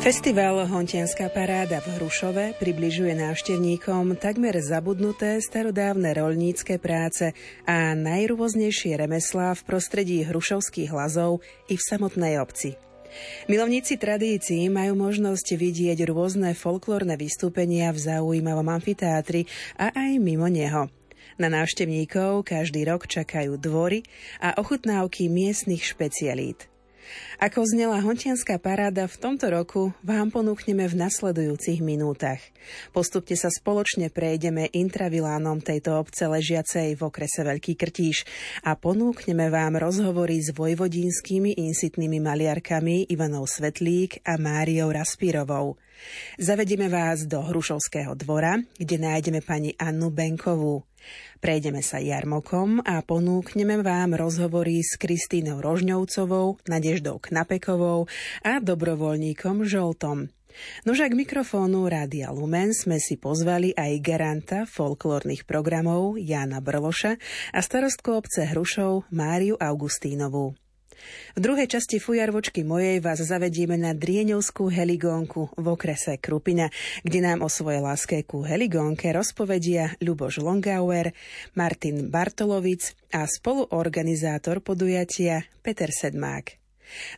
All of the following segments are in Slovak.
Festival Hontianska paráda v Hrušove približuje návštevníkom takmer zabudnuté starodávne roľnícke práce a najrôznejšie remeslá v prostredí hrušovských lazov i v samotnej obci. Milovníci tradícií majú možnosť vidieť rôzne folklórne vystúpenia v zaujímavom amfiteátri a aj mimo neho. Na návštevníkov každý rok čakajú dvory a ochutnávky miestnych špecialít. Ako znela Hontianska paráda v tomto roku, vám ponúkneme v nasledujúcich minútach. Postupne sa spoločne prejdeme intravilánom tejto obce ležiacej v okrese Veľký Krtíš a ponúkneme vám rozhovory s vojvodínskymi insitnými maliarkami Ivanou Svetlík a Máriou Raspírovou. Zavedieme vás do Hrušovského dvora, kde nájdeme pani Annu Benkovú. Prejdeme sa jarmokom a ponúkneme vám rozhovory s Kristínou Rožňovcovou, Nadeždou Knapekovou a dobrovoľníkom Žoltom. Nož a k mikrofónu Rádia Lumen sme si pozvali aj garanta folklórnych programov Jana Brloša a starostku obce Hrušov Máriu Augustínovú. V druhej časti Fujarôčky mojej vás zavedieme na Drieňovskú heligónku v okrese Krupina, kde nám o svojej láske ku heligónke rozpovedia Ľuboš Longauer, Martin Bartolovic a spoluorganizátor podujatia Peter Sedmák.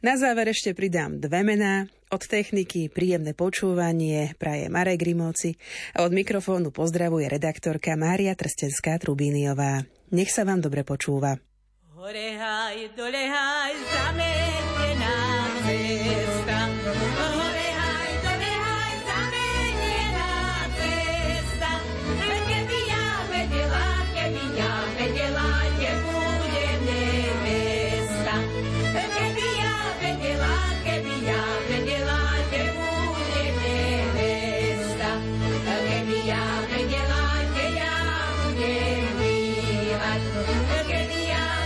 Na záver ešte pridám dve mená. Od techniky príjemné počúvanie praje Marek Rimovci a od mikrofónu pozdravuje redaktorka Mária Trstenská-Trubíniová. Nech sa vám dobre počúva. Hore háj, dole háj, zamenená cesta. Hore háj, dole háj, zamenená cesta. Keby ja vedela, nebude nevesta. Keby ja vedela, nebude nevesta. Keby ja vedela, kde ja budem bývať. Keby ja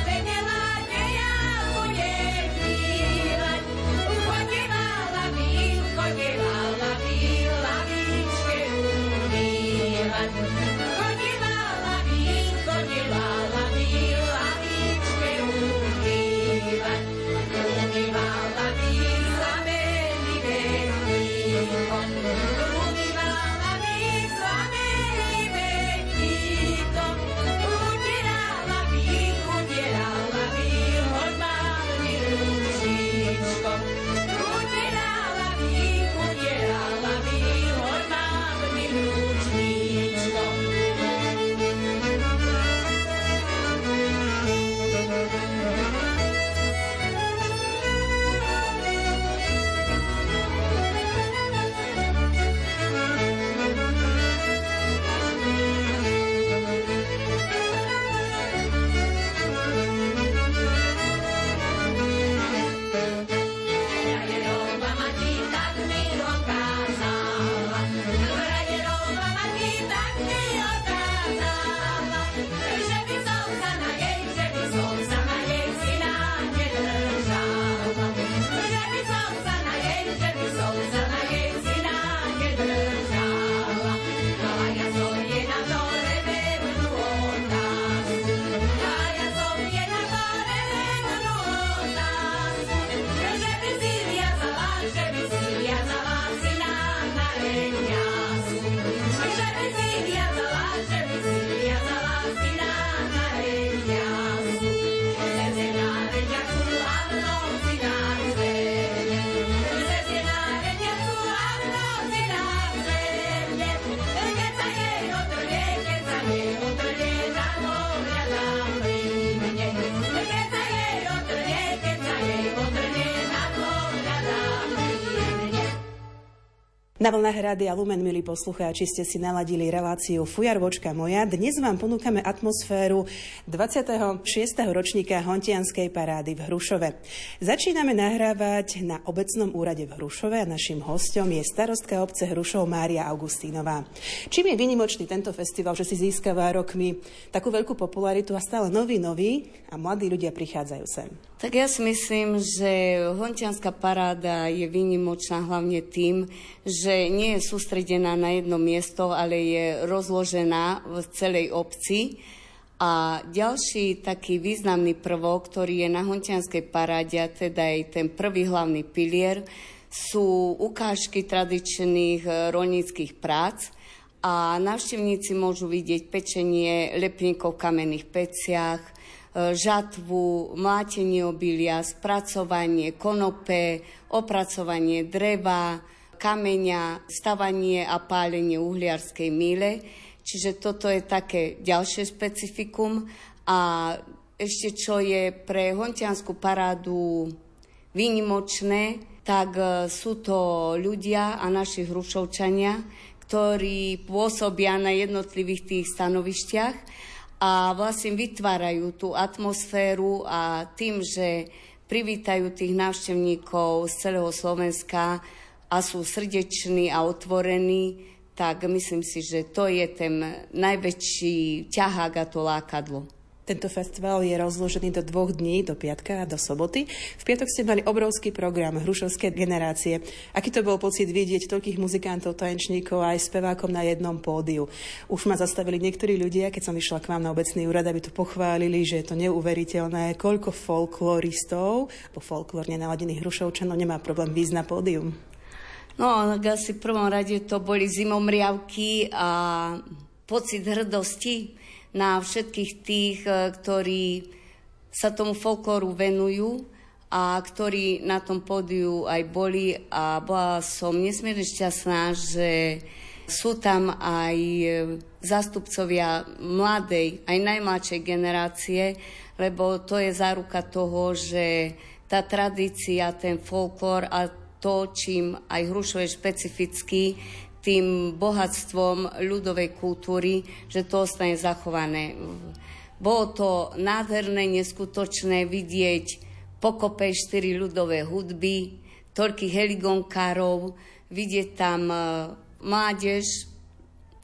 Na vlnách Rádia Lumen, milí poslucháči, ste si naladili reláciu Fujarôčka moja. Dnes vám ponúkame atmosféru 26. ročníka Hontianskej parády v Hrušove. Začíname nahrávať na obecnom úrade v Hrušove a našim hosťom je starostka obce Hrušov Mária Augustínová. Čím je výnimočný tento festival, že si získava rokmi takú veľkú popularitu a stále noví a mladí ľudia prichádzajú sem? Tak ja si myslím, že Hontianska paráda je výnimočná hlavne tým, že nie je sústredená na jedno miesto, ale je rozložená v celej obci. A ďalší taký významný prvok, ktorý je na Hontianskej paráde, teda je ten prvý hlavný pilier, sú ukážky tradičných rolníckych prác a návštevníci môžu vidieť pečenie lepníkov v kamenných peciach, žatvu, mlátenie obilia, spracovanie konope, opracovanie dreva, kameňa, stavanie a pálenie uhliarskej míle. Čiže toto je také ďalšie špecifikum. A ešte čo je pre Hontiansku parádu výnimočné, tak sú to ľudia a naši Hrušovčania, ktorí pôsobia na jednotlivých tých stanovištiach a vlastne vytvárajú tú atmosféru a tým, že privítajú tých návštevníkov z celého Slovenska a sú srdeční a otvorení, tak myslím si, že to je ten najväčší ťahák a to lákadlo. Tento festival je rozložený do 2 dní, do piatka a do soboty. V piatok ste mali obrovský program Hrušovské generácie. Aký to bol pocit vidieť toľkých muzikantov, tanečníkov aj spevákom na jednom pódiu? Už ma zastavili niektorí ľudia, keď som išla k vám na obecný úrad, aby to pochválili, že je to neuveriteľné, koľko folkloristov, po folklórne naladených Hrušovčanov nemá problém ísť na pódium. No, asi v prvom rade to boli zimomriavky a pocit hrdosti na všetkých tých, ktorí sa tomu folklóru venujú a ktorí na tom pódiu aj boli. A bola som nesmierne šťastná, že sú tam aj zástupcovia mladej, aj najmladšej generácie, lebo to je záruka toho, že tá tradícia, ten folklór a to, čím aj Hrušov je špecifický, tým bohatstvom ľudovej kultúry, že to ostane zachované. Bolo to nádherné, neskutočné vidieť pokope 4 ľudové hudby, toľkých heligónkárov, vidieť tam mládež,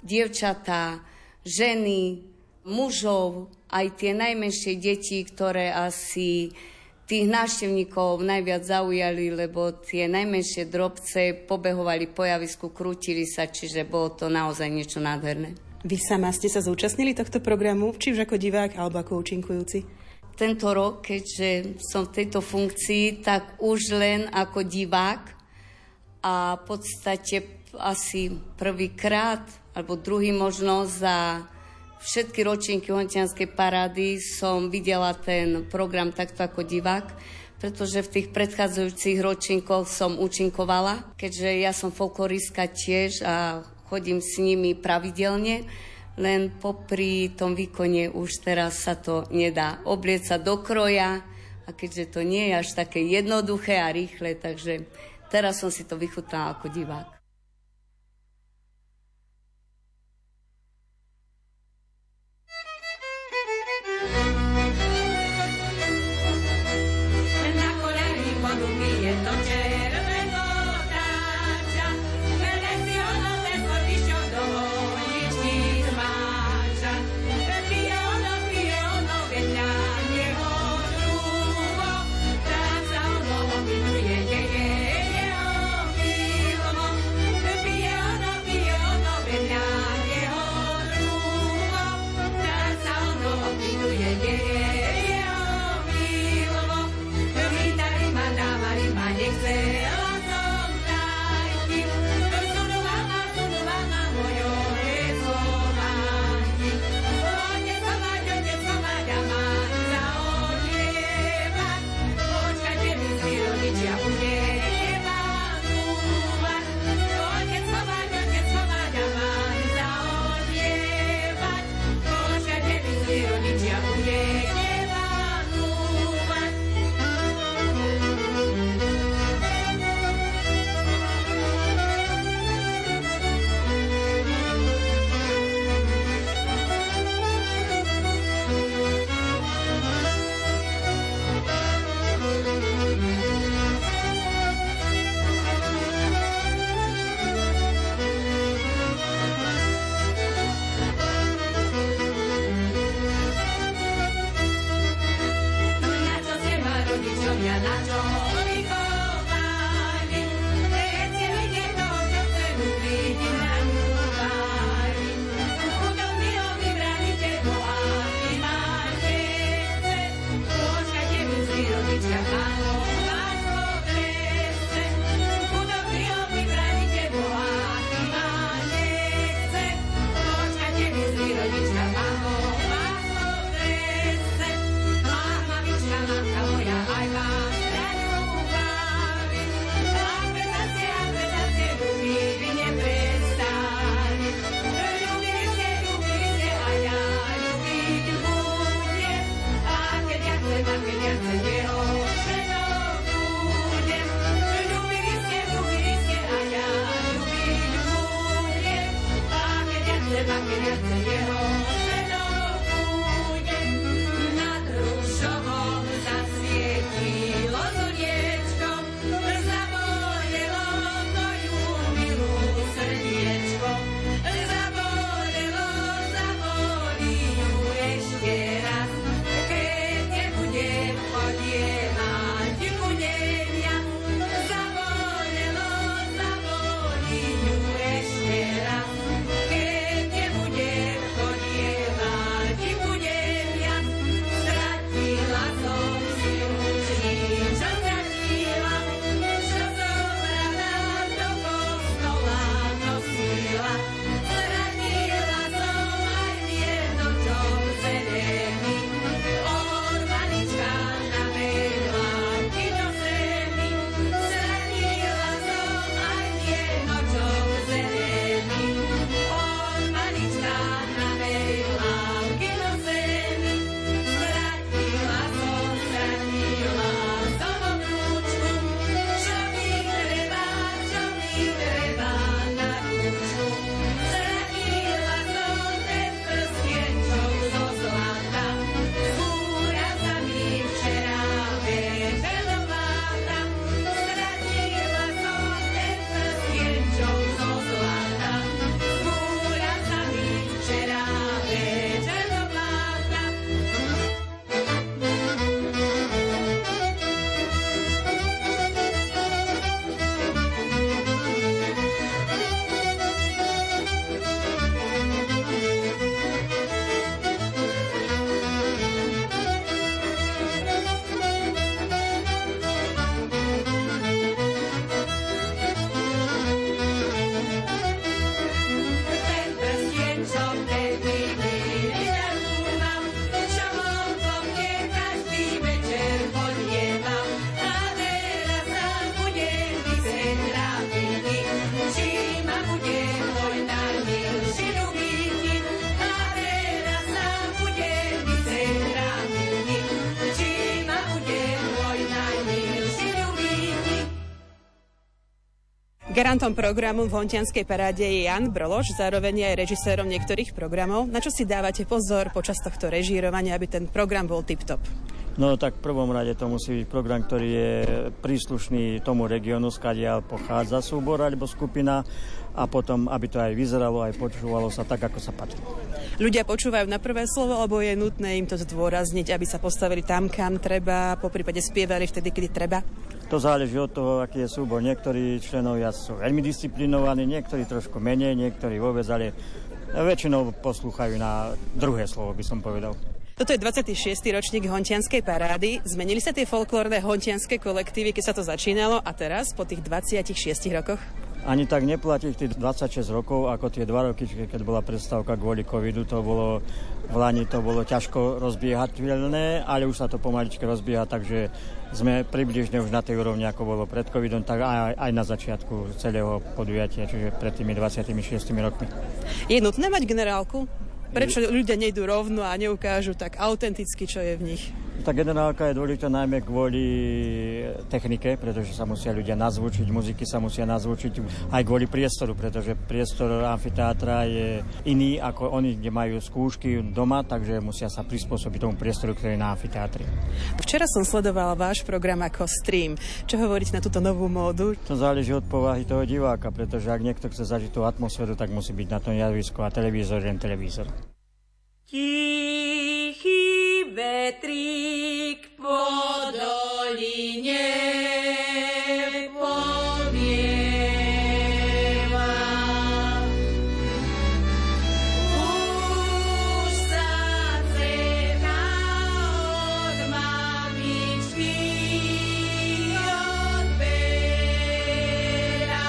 dievčatá, ženy, mužov, aj tie najmenšie deti, ktoré asi tých návštevníkov najviac zaujali, lebo tie najmenšie drobce pobehovali po javisku, krútili sa, čiže bolo to naozaj niečo nádherné. Vy sama ste sa zúčastnili tohto programu, či už ako divák, alebo ako účinkujúci? Tento rok, keďže som v tejto funkcii, tak už len ako divák a v podstate asi prvýkrát, alebo druhý možno za všetky ročníky Hontianskej parády som videla ten program takto ako divák, pretože v tých predchádzajúcich ročníkoch som účinkovala, keďže ja som folkloristka tiež a chodím s nimi pravidelne, len popri tom výkone už teraz sa to nedá oblieť sa do kroja a keďže to nie je až také jednoduché a rýchle, takže teraz som si to vychutnala ako divák. Thank you. Garantom programu v Hontianskej paráde je Jan Brloš, zároveň aj režisérom niektorých programov. Na čo si dávate pozor počas tohto režírovania, aby ten program bol tip-top? No tak v prvom rade to musí byť program, ktorý je príslušný tomu regiónu, skadiaľ pochádza súbor alebo skupina, a potom, aby to aj vyzeralo, aj počúvalo sa tak, ako sa patrí. Ľudia počúvajú na prvé slovo, alebo je nutné im to zdôrazniť, aby sa postavili tam, kam treba, poprípade spievali vtedy, kedy treba? To záleží od toho, aký je súbor. Niektorí členovia sú veľmi disciplinovaní, niektorí trošku menej, niektorí vôbec, ale väčšinou poslúchajú na druhé slovo, by som povedal. Toto je 26. ročník Hontianskej parády. Zmenili sa tie folklórne hontianske kolektívy, keď sa to začínalo, a teraz, po tých 26 rokoch? Ani tak neplatí tých 26 rokov, ako tie 2 roky, keď bola prestávka kvôli covidu. To bolo, v Lani to bolo ťažko rozbiehateľné, ale už sa to pomaličke rozbieha, takže sme približne už na tej úrovni, ako bolo pred covidom, tak aj na začiatku celého podujatia, čiže pred tými 26 rokmi. Je nutné mať generálku? Prečo ľudia nejdú rovno a neukážu tak autenticky, čo je v nich? Tá generálka je dôležitá najmä kvôli technike, pretože sa musia ľudia nazvučiť, muziky sa musia nazvučiť, aj kvôli priestoru, pretože priestor amfiteátra je iný ako oni, kde majú skúšky doma, takže musia sa prispôsobiť tomu priestoru, ktorý je na amfiteátri. Včera som sledoval váš program ako stream. Čo hovoríte na túto novú módu? To záleží od povahy toho diváka, pretože ak niekto chce zažiť tú atmosféru, tak musí byť na tom javisko a televízor, len televízor. Tichý vetrík po doline povieva, už sa cena od mamičky odberá.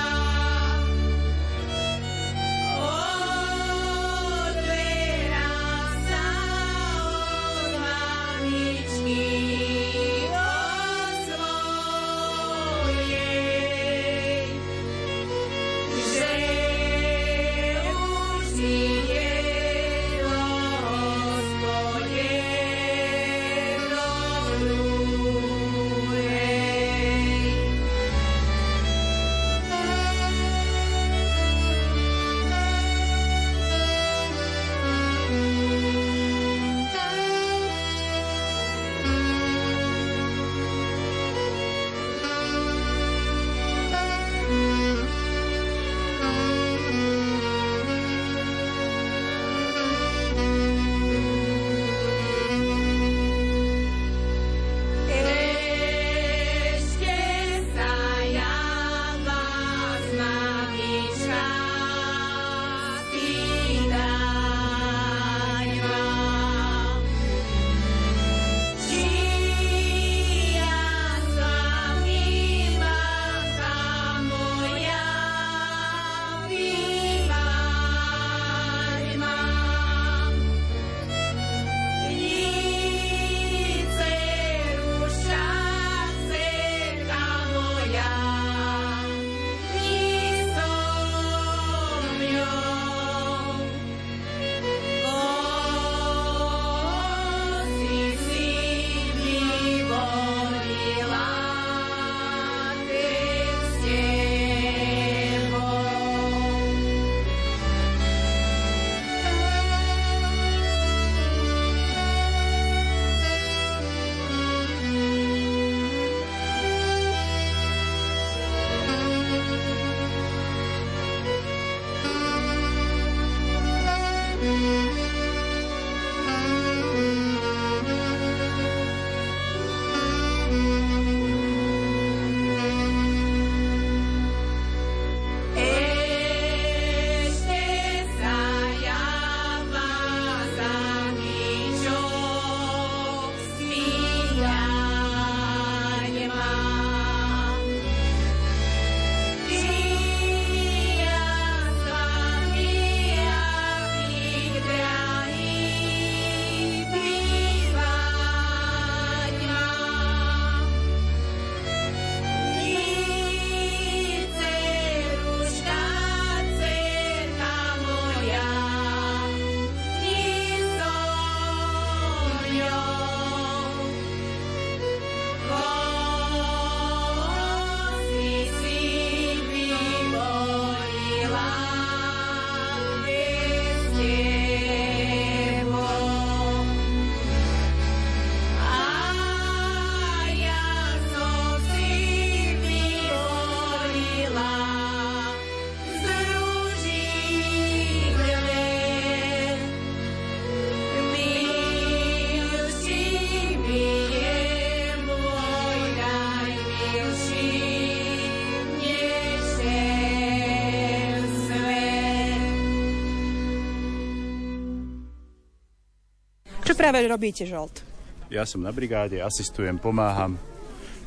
práve robíte, Žolt? Ja som na brigáde, asistujem, pomáham,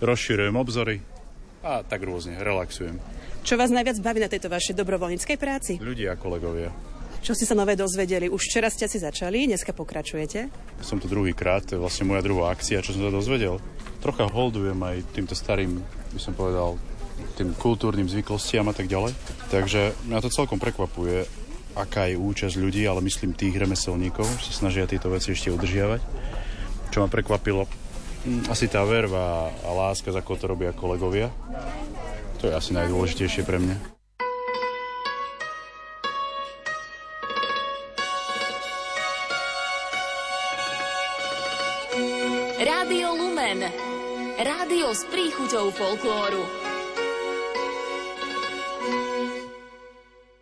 rozširujem obzory a tak rôzne, relaxujem. Čo vás najviac baví na tejto vašej dobrovoľníckej práci? Ľudia, kolegovia. Čo ste sa nové dozvedeli? Už včera ste si začali, dneska pokračujete? Som tu druhýkrát, to je vlastne moja druhá akcia, čo som sa dozvedel. Trocha holdujem aj týmto starým, by som povedal, tým kultúrnym zvyklostiam a tak ďalej. Takže mňa to celkom prekvapuje, aká je účasť ľudí, ale myslím tých remeselníkov, že sa snažia tieto veci ešte udržiavať. Čo ma prekvapilo, asi tá verva a láska, za koho to robia kolegovia. To je asi najdôležitejšie pre mňa. Rádio Lumen. Rádio s príchuťou folklóru.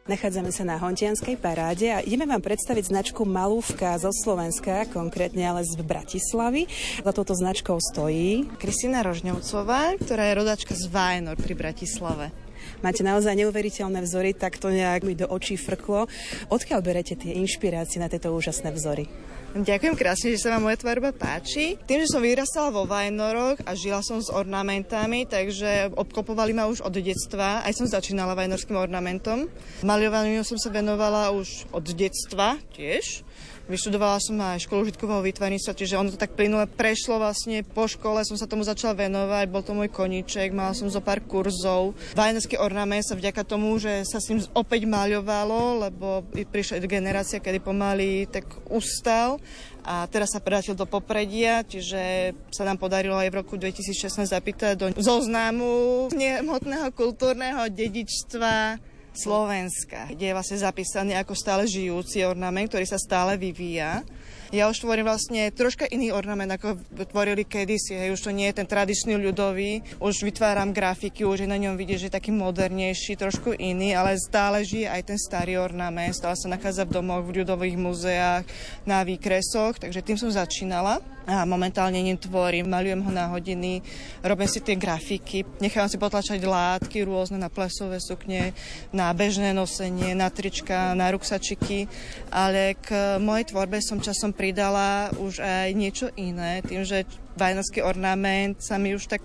Nachádzame sa na Hontianskej paráde a ideme vám predstaviť značku Malúvka zo Slovenska, konkrétne ale z Bratislavy. Za touto značkou stojí Kristína Rožňovcová, ktorá je rodačka z Vajnor pri Bratislave. Máte naozaj neuveriteľné vzory, tak to nejak mi do očí frklo. Odkiaľ berete tie inšpirácie na tieto úžasné vzory? Ďakujem krásne, že sa vám moja tvorba páči. Tým, že som vyrastala vo Vajnoroch a žila som s ornamentami, takže obklopovali ma už od detstva. Aj som začínala vajnorským ornamentom. Maľovaniu som sa venovala už od detstva tiež. Vyštudovala som aj školu užitkového výtvarníctva, čiže ono to tak plynule prešlo vlastne. Po škole som sa tomu začala venovať, bol to môj koníček, mala som zo pár kurzov. Vajnorský ornament sa vďaka tomu, že sa s ním opäť maľovalo, lebo prišla generácia, kedy pomaly tak ustal. A teraz sa vrátil do popredia, čiže sa nám podarilo aj v roku 2016 zapýtať do zoznamu nehmotného kultúrneho dedičstva Slovenska, kde je vlastne zapísaný ako stále žijúci ornament, ktorý sa stále vyvíja. Ja už tvorím vlastne troška iný ornament, ako tvorili kedysi. Hej, už to nie je ten tradičný ľudový. Už vytváram grafiky, už je na ňom vidieť, že je taký modernejší, trošku iný, ale stále žije aj ten starý ornament. Stále sa nachádza v domoch, v ľudových muzeách, na výkresoch. Takže tým som začínala a momentálne ním tvorím. Maľujem ho na hodiny, robím si tie grafiky, nechám si potlačať látky rôzne na plesové sukne, na bežné nosenie, na trička, na ruksačiky. Ale k mojej tvorbe som časom pridala už aj niečo iné, tým, že vajnorský ornament sa mi už tak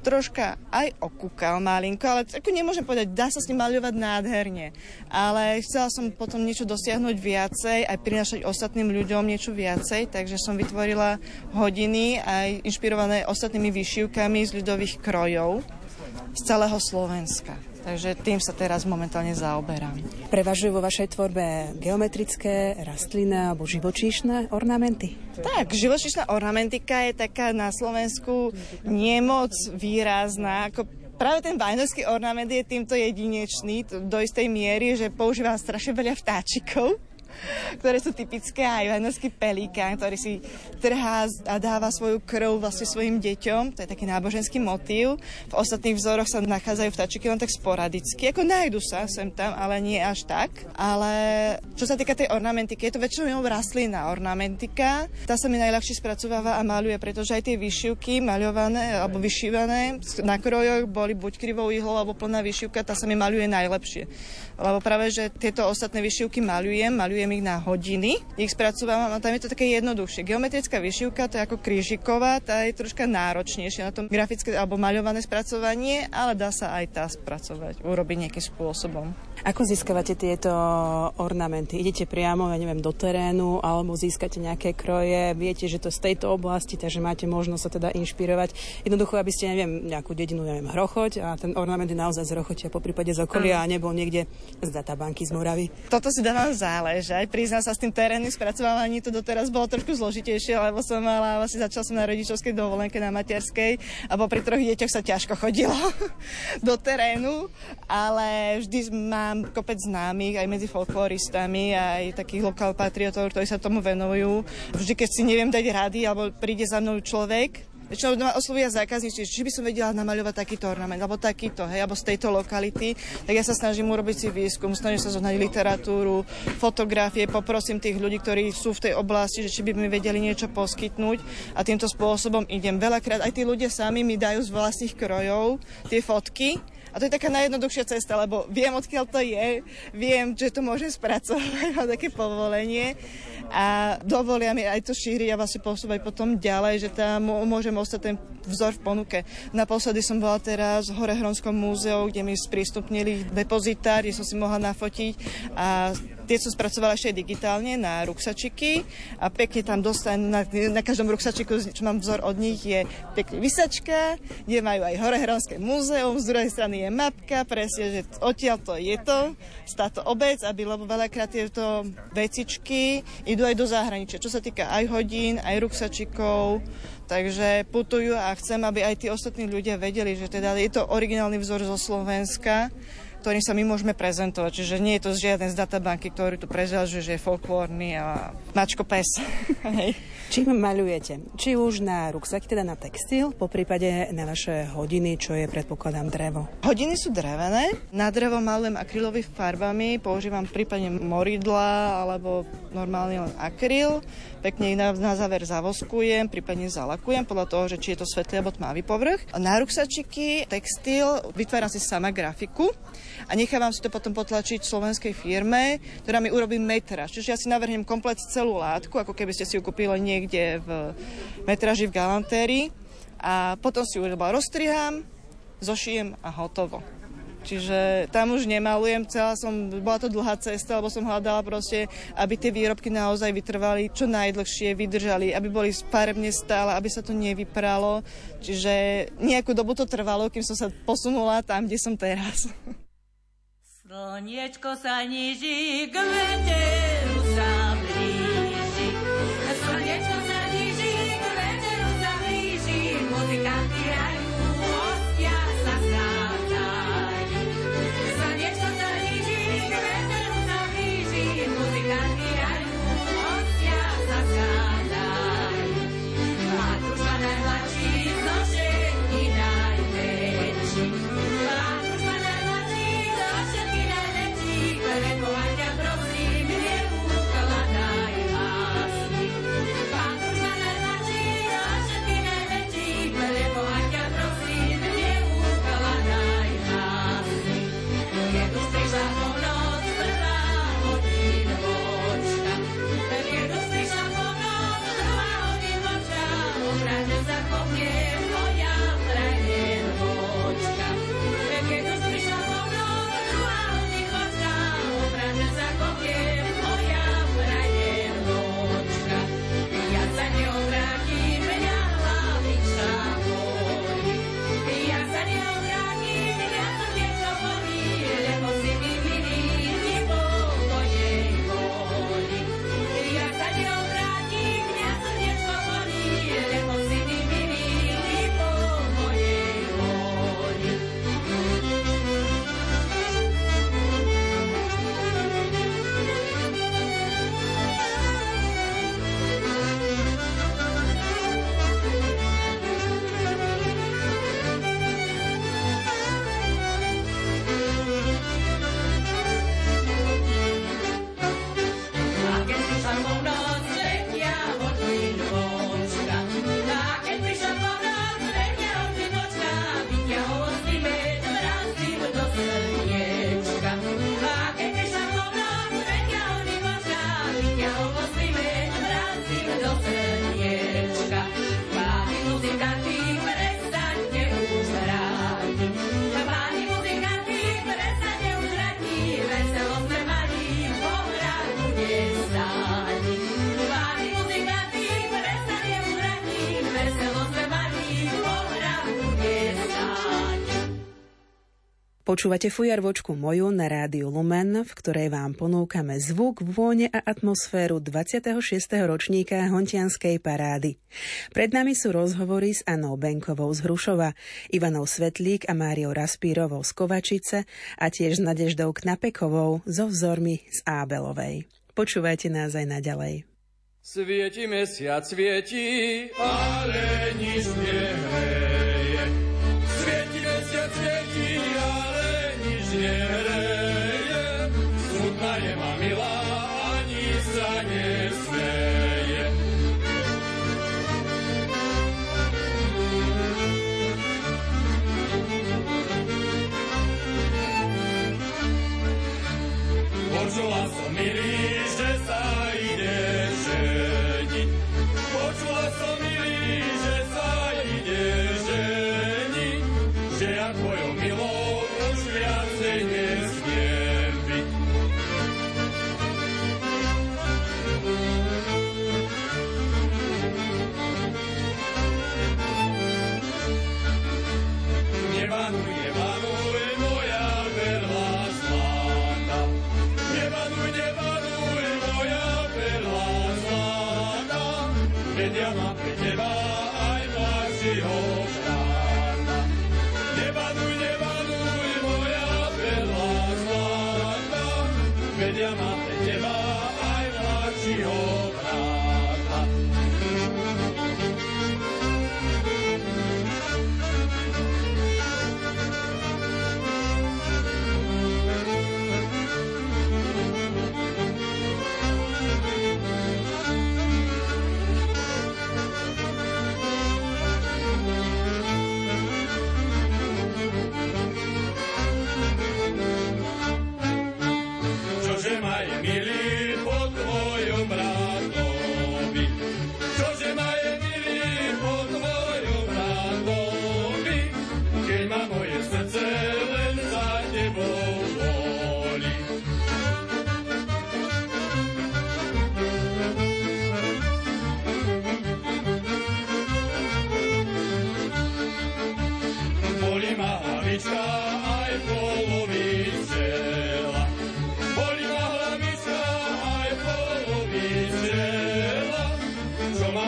troška aj okúkal malinko, ale ako nemôžem povedať, dá sa s ním maľovať nádherne. Ale chcela som potom niečo dosiahnuť viacej, aj prinášať ostatným ľuďom niečo viacej, takže som vytvorila hodiny aj inšpirované ostatnými výšivkami z ľudových krojov z celého Slovenska. Takže tým sa teraz momentálne zaoberám. Prevažujú vo vašej tvorbe geometrické, rastlinné alebo živočíšne ornamenty? Tak, živočíšna ornamentika je taká na Slovensku nemoc výrazná. Práve ten vajnorský ornament je týmto jedinečný do istej miery, že používa strašne veľa vtáčikov, ktoré sú typické, aj vajnorský pelikán, ktorý si trhá a dáva svoju krv vlastne svojim deťom. To je taký náboženský motív. V ostatných vzoroch sa nachádzajú vtáčiky len tak sporadicky. Ako nájdu sa sem tam, ale nie až tak. Ale čo sa týka tej ornamentiky, je to väčšinou rastlinná ornamentika. Tá sa mi najľahšie spracováva a maľuje, pretože aj tie vyšivky maľované alebo vyšívané na krojoch boli buď krivou ihlou alebo plná vyšivka, tá sa mi maľuje najlepšie. Lebo práve že tieto ostatné vyšivky maľujem ich na hodiny, ich spracovávam a tam je to také jednoduchšie. Geometrická vyšivka, to je ako krížiková, tá je troška náročnejšia na tom grafické alebo maľované spracovanie, ale dá sa aj tá spracovať, urobiť nejakým spôsobom. Ako získavate tieto ornamenty? Idete priamo, ja neviem, do terénu alebo získate nejaké kroje, viete, že to z tejto oblasti, takže máte možnosť sa teda inšpirovať. Jednoducho, aby ste, neviem, nejakú dedinu, neviem, Hrochoť a ten ornament je naozaj z Hrochoťa, poprípade z okolia a nebol niekde z databanky z Moravy. Toto si dávam záležať. Aj priznám sa, s tým terénnym spracovávaním to doteraz bolo trošku zložitejšie, lebo som mala, vlastne začala som na rodičovskej dovolenke na materskej a pri 3 deťoch sa ťažko chodilo do terénu, ale vždy mám kopec známych aj medzi folkloristami, aj takých lokál patriotov, ktorí sa tomu venujú. Vždy, keď si neviem dať rady, alebo príde za mnou človek, väčšinou ma oslovia zákazníci, či by som vedela namaľovať takýto ornament, alebo takýto, hej, alebo z tejto lokality, tak ja sa snažím urobiť si výskum, snažím sa zohnať literatúru, fotografie, poprosím tých ľudí, ktorí sú v tej oblasti, že či by mi vedeli niečo poskytnúť a týmto spôsobom idem. Veľakrát aj tí ľudia sami mi dajú z vlastných krojov tie fotky a A to je taká najjednoduchšia cesta, lebo viem, odkiaľ to je, viem, že to môžem spracovať, mám také povolenie a dovolia mi aj to šíriť a vlastne posúvať potom ďalej, že tam môžem ostať ten vzor v ponuke. Naposledy som bola teraz v Horehroňskom múzeu, kde mi sprístupnili depozitár, kde som si mohla nafotiť a tie som spracovala ešte digitálne na ruksačiky a pekne tam dostanem na každom ruksačiku, čo mám vzor od nich, je pekne vysačka, kde majú aj Horehronské múzeum, z druhej strany je mapka, presne, že odtiaľ to je to, táto obec, lebo veľakrát tieto vecičky idú aj do zahraničia, čo sa týka aj hodín, aj ruksačikov, takže putujú a chcem, aby aj tí ostatní ľudia vedeli, že teda je to originálny vzor zo Slovenska, ktorým sa my môžeme prezentovať. Čiže nie je to žiaden z databanky, ktorý tu prežažuje, že je folklórny a mačko pes. Čím maľujete? Či už na ruksaky, teda na textil, poprípade na vaše hodiny, čo je, predpokladám, drevo? Hodiny sú drevené. Na drevo malujem akrylovými farbami, používam prípadne moridla alebo normálne len akryl. Pekne na záver zavoskujem, prípadne zalakujem podľa toho, že či je to svetlý alebo tmavý povrch. Na ruksačiky, textil, vytváram si sama grafiku a nechávam si to potom potlačiť slovenskej firme, ktorá mi urobí metraž. Čiže ja si navrhnem komplet celú látku, ako keby ste si ju kúpili niekde v metraži v galantérii a potom si ju roztrihám, zošijem a hotovo. Čiže tam už nemalujem, bola to dlhá cesta, lebo som hľadala proste, aby tie výrobky naozaj vytrvali čo najdlhšie, vydržali, aby boli farebne stále, aby sa to nevypralo. Čiže nejakú dobu to trvalo, kým som sa posunula tam, kde som teraz. Slniečko sa níži, k veteru sa blíži. Slniečko sa níži, k veteru sa blíži. Muzikanti hrajú, hostia sa vrácajú. Slniečko sa níži, k veteru sa blíži. Muzikanti hrajú, hostia sa vrácajú. Matruška najmladší, zo všetkých najväčší. Počúvate Fujarôčku moju na Rádiu Lumen, v ktorej vám ponúkame zvuk, vône a atmosféru 26. ročníka Hontianskej parády. Pred nami sú rozhovory s Annou Benkovou z Hrušova, Ivanou Svetlík a Máriou Raspírovou z Kovačice a tiež s Nadeždou Knapekovou so vzormi z Abelovej. Počúvajte nás aj naďalej. Svieti mesiac, svieti, ale nič nehreje. Svieti mesiac, svieti, nehreje, smutná je ma milá, ani sa nesmeje. že ja tvojou milou už viacej nesmiem byť. Nevanuj, nevanuj, moja perla zlata. Nevanuj, nevanuj, moja perla zlata. Veď ja mám pre teba aj mladšieho štáta. Nevanuj, nevanuj, moja perla zlata. Veď ja mám pre teba aj mladšieho bráta. Čože ma je milý po tvojom bratovi, čože ma je milý po tvojom bratovi, keď ma moje srdce len za tebou boli. Boli ma hlavička aj polovičela,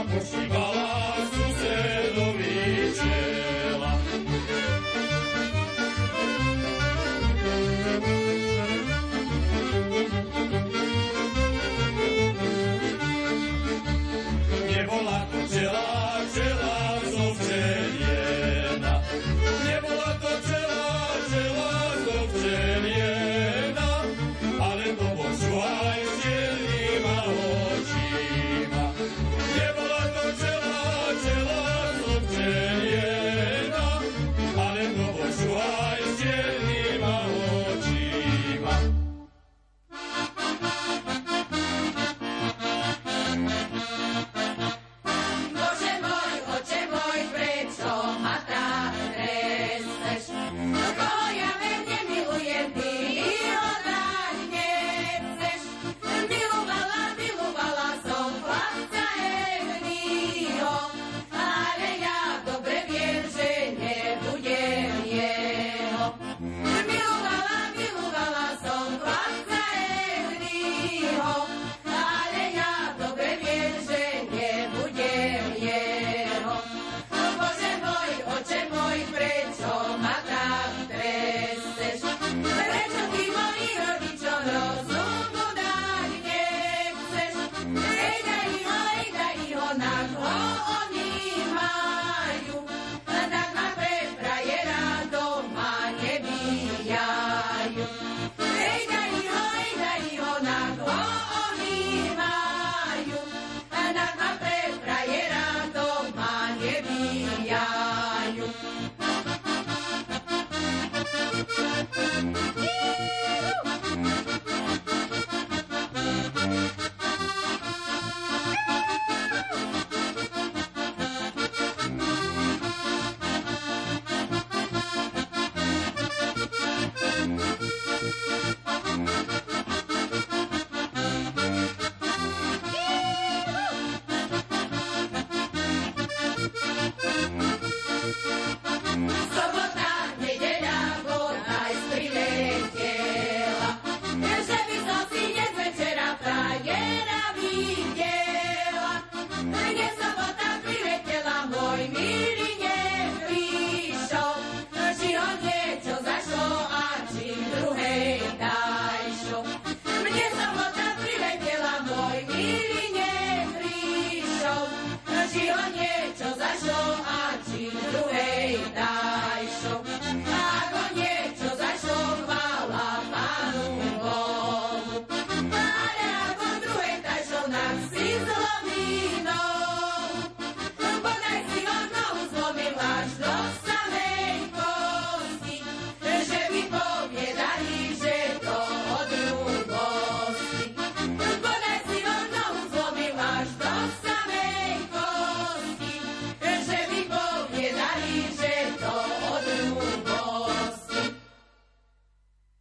počívala susedovi čela. Nebola to čela, čela zovčeliená. Nebola to čela, čela zovčeliená.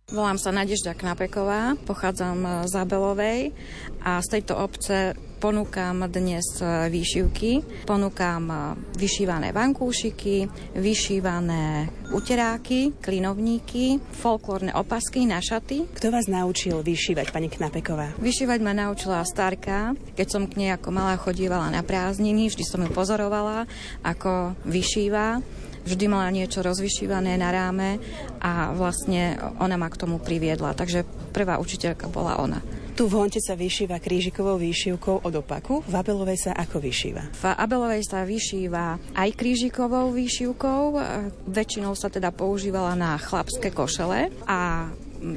Volám sa Nadežda Knapeková, pochádzam z Abelovej a z tejto obce ponúkam dnes výšivky. Ponúkam vyšívané vankúšiky, vyšívané uteráky, klinovníky, folklórne opasky na šaty. Kto vás naučil vyšívať, pani Knapeková? Vyšívať ma naučila starka. Keď som k nej ako malá chodívala na prázdniny, vždy som ju pozorovala, ako vyšíva. Vždy mala niečo rozvyšívané na ráme a vlastne ona ma k tomu priviedla. Takže prvá učiteľka bola ona. Tu v Honte sa vyšíva krížikovou výšivkou od opaku. V Abelovej sa ako vyšíva? V Abelovej sa vyšíva aj krížikovou výšivkou. Väčšinou sa teda používala na chlapské košele a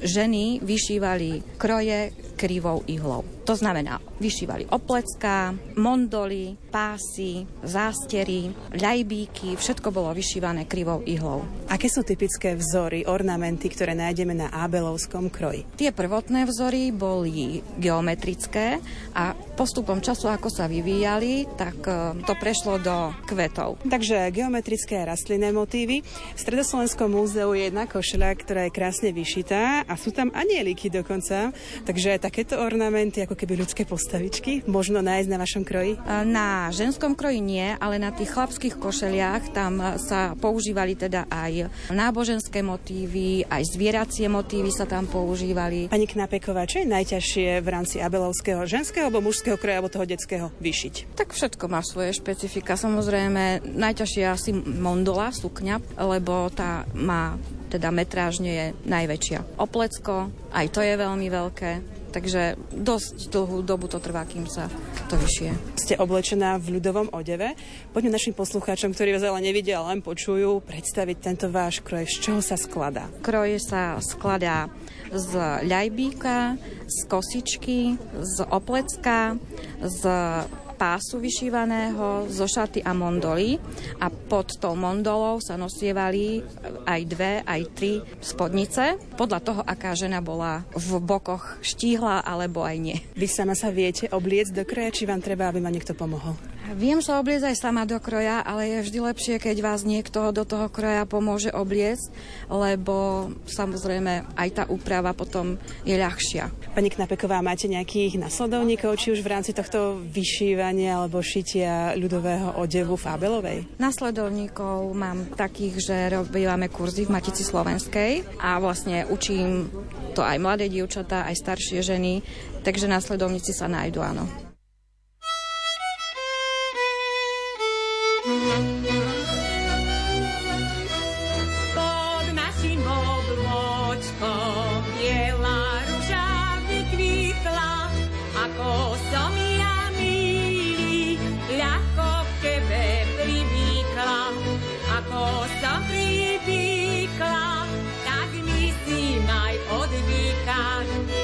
ženy vyšívali kroje krivou ihlou. To znamená, vyšívali oplecká, mondoly, pásy, zástery, ľajbíky, všetko bolo vyšívané krivou ihlou. Aké sú typické vzory, ornamenty, ktoré nájdeme na abelovskom kroji? Tie prvotné vzory boli geometrické a postupom času, ako sa vyvíjali, tak to prešlo do kvetov. Takže geometrické rastlinné motívy. V Stredoslovenskom múzeu je jedna košeľa, ktorá je krásne vyšitá a sú tam anieliky dokonca. Takže takéto ornamenty, ako keby ľudské postavičky, možno nájsť na vašom kroji? Na ženskom kroji nie, ale na tých chlapských košeliach tam sa používali teda aj náboženské motívy, aj zvieracie motívy sa tam používali. Pani Knapeková, čo je najťažšie v rámci abelovského ženského alebo mužského kroja alebo toho detského vyšiť? Tak všetko má svoje špecifika. Samozrejme, najťažšie je asi mondola, sukňa, lebo tá má teda metrážne je najväčšia. Oplecko, aj to je veľmi veľké. Takže dosť dlhú dobu to trvá, kým sa to vyšije. Ste oblečená v ľudovom odeve. Poďme našim poslucháčom, ktorí vás ale nevidia, len počujú, predstaviť tento váš kroj. Z čoho sa skladá? Kroj sa skladá z ľajbíka, z kosičky, z oplecka, z pásu vyšívaného, zo šaty a mondoly a pod tou mondolou sa nosievali aj dve, aj tri spodnice podľa toho, aká žena bola v bokoch štíhla alebo aj nie. Vy sama sa viete obliecť do kroja, či vám treba, aby ma niekto pomohol? Viem sa obliecť aj sama do kroja, ale je vždy lepšie, keď vás niekto do toho kroja pomôže obliecť, lebo samozrejme aj tá úprava potom je ľahšia. Pani Knapeková, máte nejakých nasledovníkov, či už v rámci tohto vyšívania alebo šitia ľudového odevu v Abelovej? Nasledovníkov mám takých, že robívame kurzy v Matici Slovenskej a vlastne učím to aj mladé dievčatá, aj staršie ženy, takže nasledovníci sa nájdu, áno.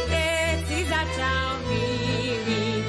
Keď si začal milý,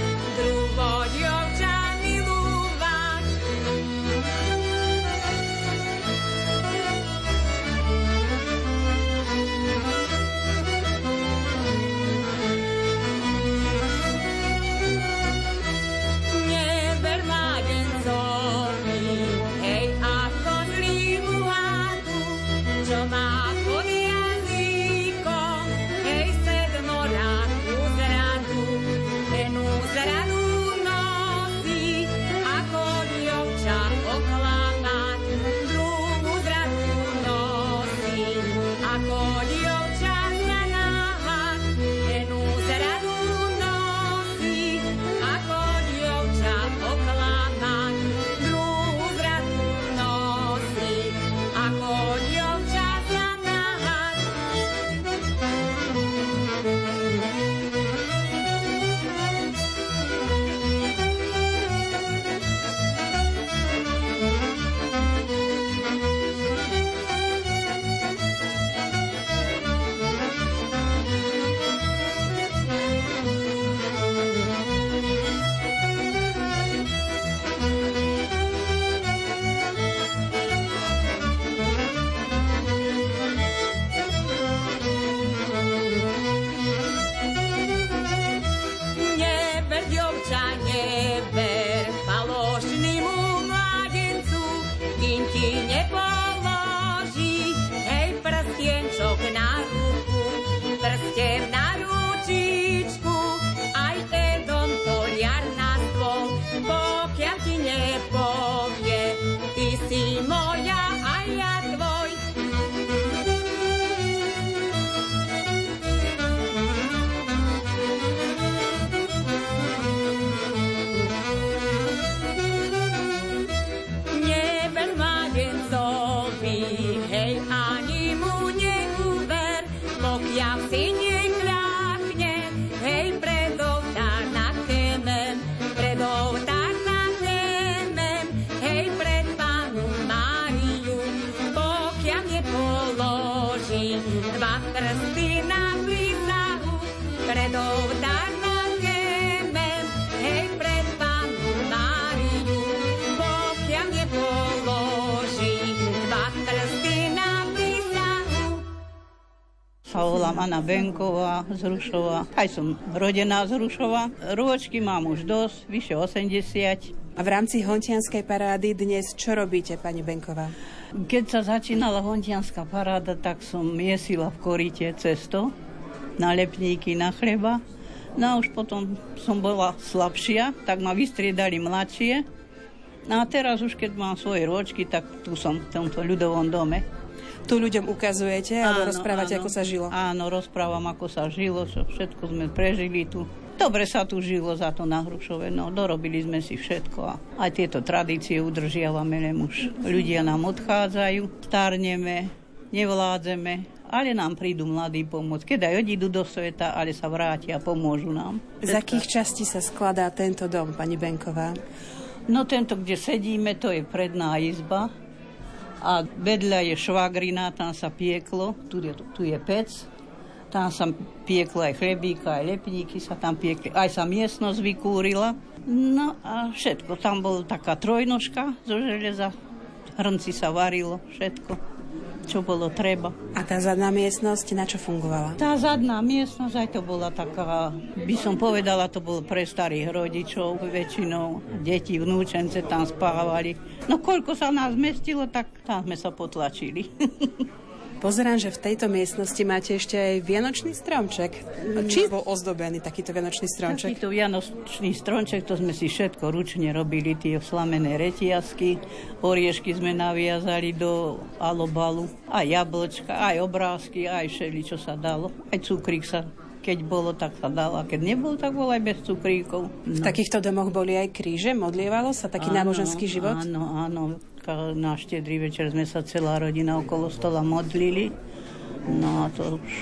dva prsty na výsahu, predovtár na zeme, hej, pred Pannu Máriu, pokiaľ nepoloží, dva prsty na výsahu. Sa volám Anna Benková z Hrušova, aj som rodená z Hrušova, rôčky mám už dosť, vyše 80. A v rámci hontianskej parády dnes čo robíte, pani Benková? Keď sa začínala hontianská paráda, tak som miesila v koryte cesto, nalepníky na chleba. No a už potom som bola slabšia, tak ma vystriedali mladšie. No a teraz už, keď mám svoje ročky, tak tu som v tomto ľudovom dome. Tu ľuďom ukazujete alebo rozprávate, ako sa žilo? Áno, rozprávam, ako sa žilo, čo všetko sme prežili tu. Dobre sa tu žilo za to na Hrušove, no dorobili sme si všetko a aj tieto tradície udržiavame, len už ľudia nám odchádzajú, starneme, nevládzeme, ale nám prídu mladí pomôcť, keď aj odídu do sveta, ale sa vrátia a pomôžu nám. Z akých častí sa skladá tento dom, pani Benková? No tento, kde sedíme, to je predná izba a vedľa je švagrina, tam sa pieklo, tu je pec. Tam sa pieklo aj chlebíka, aj lepníky sa tam piekli. Aj sa miestnosť vykúrila. No a všetko. Tam bola taká trojnožka zo železa. Hrnci sa varilo, všetko, čo bolo treba. A tá zadná miestnosť na čo fungovala? Tá zadná miestnosť, aj to bola taká, by som povedala, to bolo pre starých rodičov. Väčšinou deti, vnúčence tam spávali. No koľko sa nás mestilo, tak tam sme sa potlačili. Pozerám, že v tejto miestnosti máte ešte aj vianočný stromček. Čím bol ozdobený takýto vianočný stromček? Takýto vianočný stromček, to sme si všetko ručne robili, tie slamené retiasky, oriešky sme naviazali do alobalu, aj jablčka, aj obrázky, aj všeli, čo sa dalo, aj cukrík sa... Keď bolo, tak sa dalo. A keď nebolo, tak bolo aj bez cukríkov. No. V takýchto domoch boli aj kríže? Modlievalo sa taký náboženský život? Áno. Na štedrý večer sme sa celá rodina okolo stola modlili. No a to už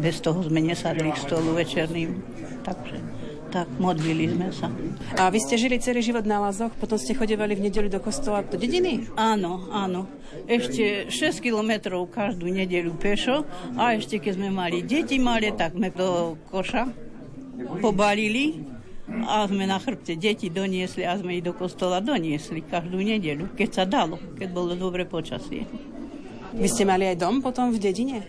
bez toho sme nesadli k stolu večerným. Takže tak modlili sme sa. A vy ste žili celý život na Lazoch? Potom ste chodevali v nedeľu do kostola do dediny? Áno. Ešte 6 kilometrov každú nedeľu pešo. A ešte keď sme mali deti malé, tak sme do koša pobalili. A sme na chrbte deti doniesli a sme ich do kostola doniesli každú nedeľu, keď sa dalo, keď bolo dobre počasie. Vy ste mali aj dom potom v dedine?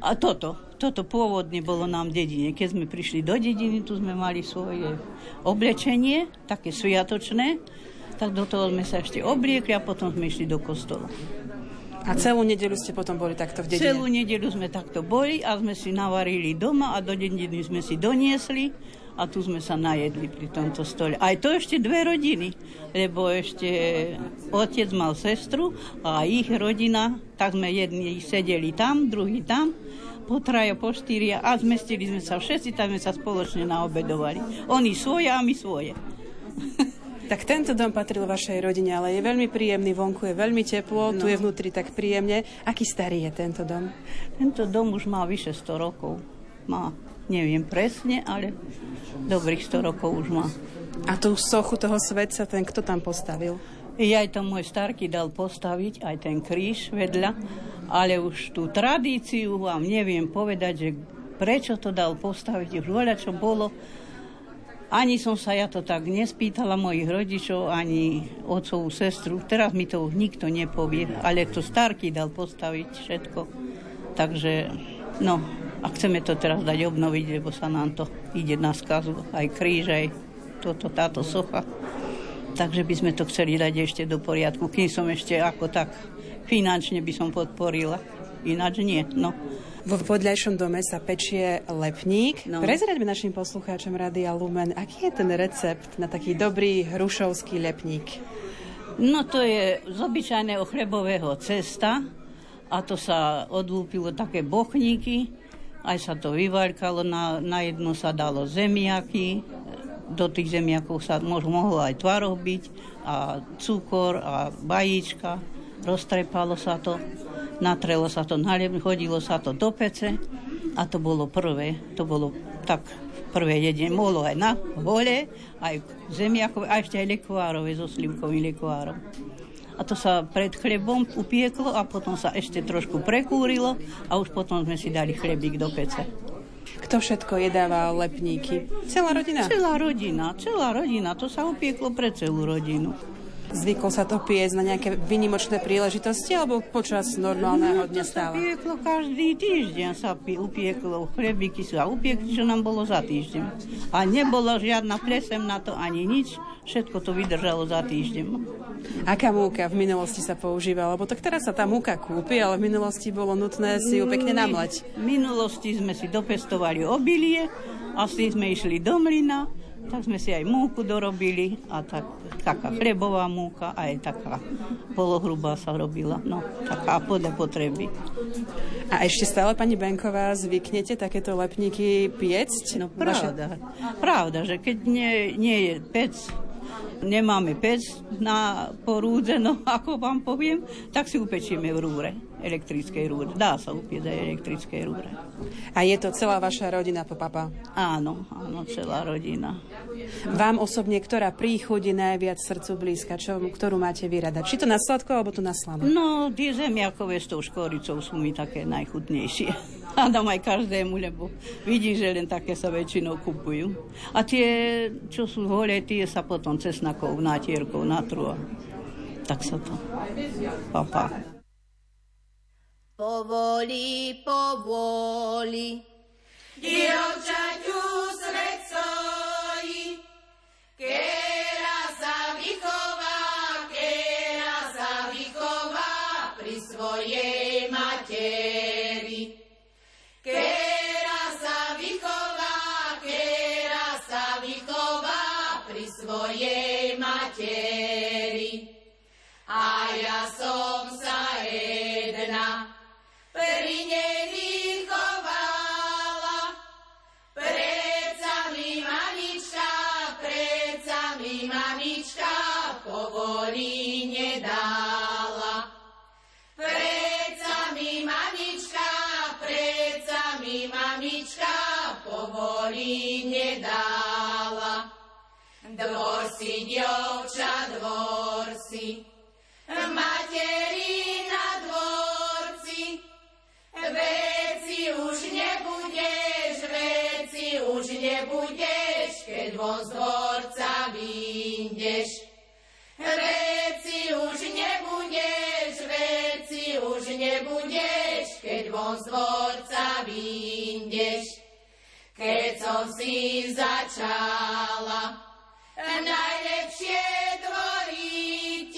A toto pôvodne bolo nám v dedine. Keď sme prišli do dediny, tu sme mali svoje oblečenie, také sviatočné, tak do toho sme sa ešte obliekli a potom sme išli do kostola. A celú nedeľu ste potom boli takto v dedine? Celú nedeľu sme takto boli a sme si navarili doma a do dediny sme si doniesli. A tu sme sa najedli pri tomto stole. Aj to ešte dve rodiny, lebo ešte otec mal sestru a ich rodina, tak sme jedni sedeli tam, druhý tam, po traja, po štyria a zmestili sme sa všetci, tak sme sa spoločne naobedovali. Oni svoje a my svoje. Tak tento dom patril vašej rodine, ale je veľmi príjemný, vonku je veľmi teplo, Tu je vnútri tak príjemne. Aký starý je tento dom? Tento dom už má vyše 100 rokov. Neviem presne, ale dobrých 100 rokov už má. A tú sochu toho svetca, ten kto tam postavil? Aj to môj starky dal postaviť, aj ten kríž vedľa, ale už tú tradíciu vám neviem povedať, že prečo to dal postaviť, už voľa čo bolo. Ani som sa ja to tak nespýtala mojich rodičov, ani otcovú sestru. Teraz mi to už nikto nepovie, ale to starky dal postaviť všetko. Takže, a chceme to teraz dať obnoviť, lebo sa nám to ide na skazu, aj kríž, aj táto socha. Takže by sme to chceli dať ešte do poriadku, kým som ešte ako tak finančne by som podporila, ináč nie, Vo podľajšom dome sa pečie lepník. Prezraďme našim poslucháčom Rádia Lumen, aký je ten recept na taký dobrý hrušovský lepník? To je z obyčajného chlebového cesta a to sa odlúpilo také bochníky. Aj sa to vyvarkalo, na jedno sa dalo zemiaky, do tých zemiakov sa mohlo aj tvaroh byť, a cukor, a bajíčka, roztrepalo sa to, natrelo sa to, hodilo sa to do pece a to bolo prvé, jedenie, bolo aj na hole, aj zemiakové, a ešte aj lekvárove so slivkovým lekvárom. A a to sa pred chlebom upieklo a potom sa ešte trošku prekúrilo a už potom sme si dali chlebík do pece. Kto všetko jedáva lepníky? Celá rodina? Celá rodina. To sa upieklo pre celú rodinu. Zvyklo sa to piecť na nejaké výnimočné príležitosti alebo počas normálneho dňa stále? To sa pieklo každý týždeň, upieklo chlebíky sa upiekli, čo nám bolo za týždeň. A nebola žiadna plesem na to ani nič, všetko to vydržalo za týždeň. Aká múka v minulosti sa používala? Lebo tak teraz sa tá múka kúpi, ale v minulosti bolo nutné si ju pekne namlať. V minulosti sme si dopestovali obilie a s tým sme išli do mlyna. Tak sme si aj múku dorobili a taká chlebová múka aj taká polohrubá sa robila, no taká podľa potreby. A ešte stále, pani Benková, zvyknete takéto lepníky piecť? No pravda, že keď nie je pec, nemáme pec na porúdze, no ako vám poviem, tak si upečíme v rúre, elektrickej rúre. Dá sa upieť aj elektrickej rúre. A je to celá vaša rodina, papa? Áno, celá rodina. Vám osobne, ktorá príchodí najviac srdcu blízka, ktorú máte vyrada? Či to na sladko, alebo to na slano? No, tie zemiakové s tou škoricou sú mi také najchutnejšie. A dám aj každému, lebo vidí, že len také sa väčšinou kupujú. A tie, čo sú holé, tie sa potom cesnakou, nátierkou natrú. Tak sa to papá. Povoli, dievčaťu svet stojí, kera sa vychová pri svojej materi. Kera sa vychová pri svojej materi. A ja som sa jedna pri nej chovala. Predsa mi mamička povolí nedala. Predsa mi mamička povolí nedala. Dvor si, dievča, materi na dvorci. Veci už nebudeš, keď von z dvorca vyjdeš. Veci už nebudeš, keď von z dvorca vyjdeš. Keď som si začala najlepšie tvoriť,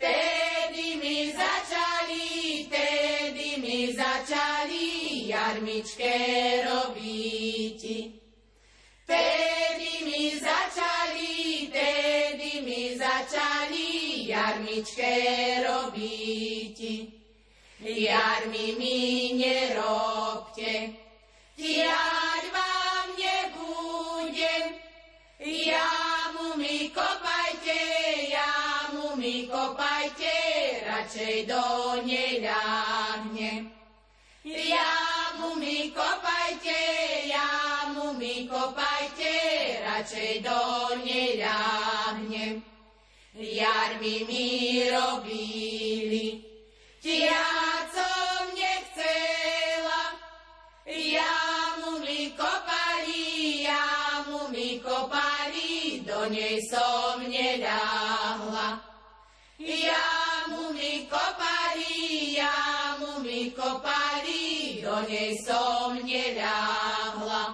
tedy mi začali jarmičke robíti. Tedy mi začali jarmičke robíti. Jarmi mi nerobte, tiaľ vám nebudem. Jamu mi kopajte, radšej do nej ľahnem. Jamu mi kopajte, radšej do nej ľahnem. Jarmi mi robili, ja som nechcela. Jamu mi kopali, do nej som neľahla. Jamu mi kopali, do nej som neľahla.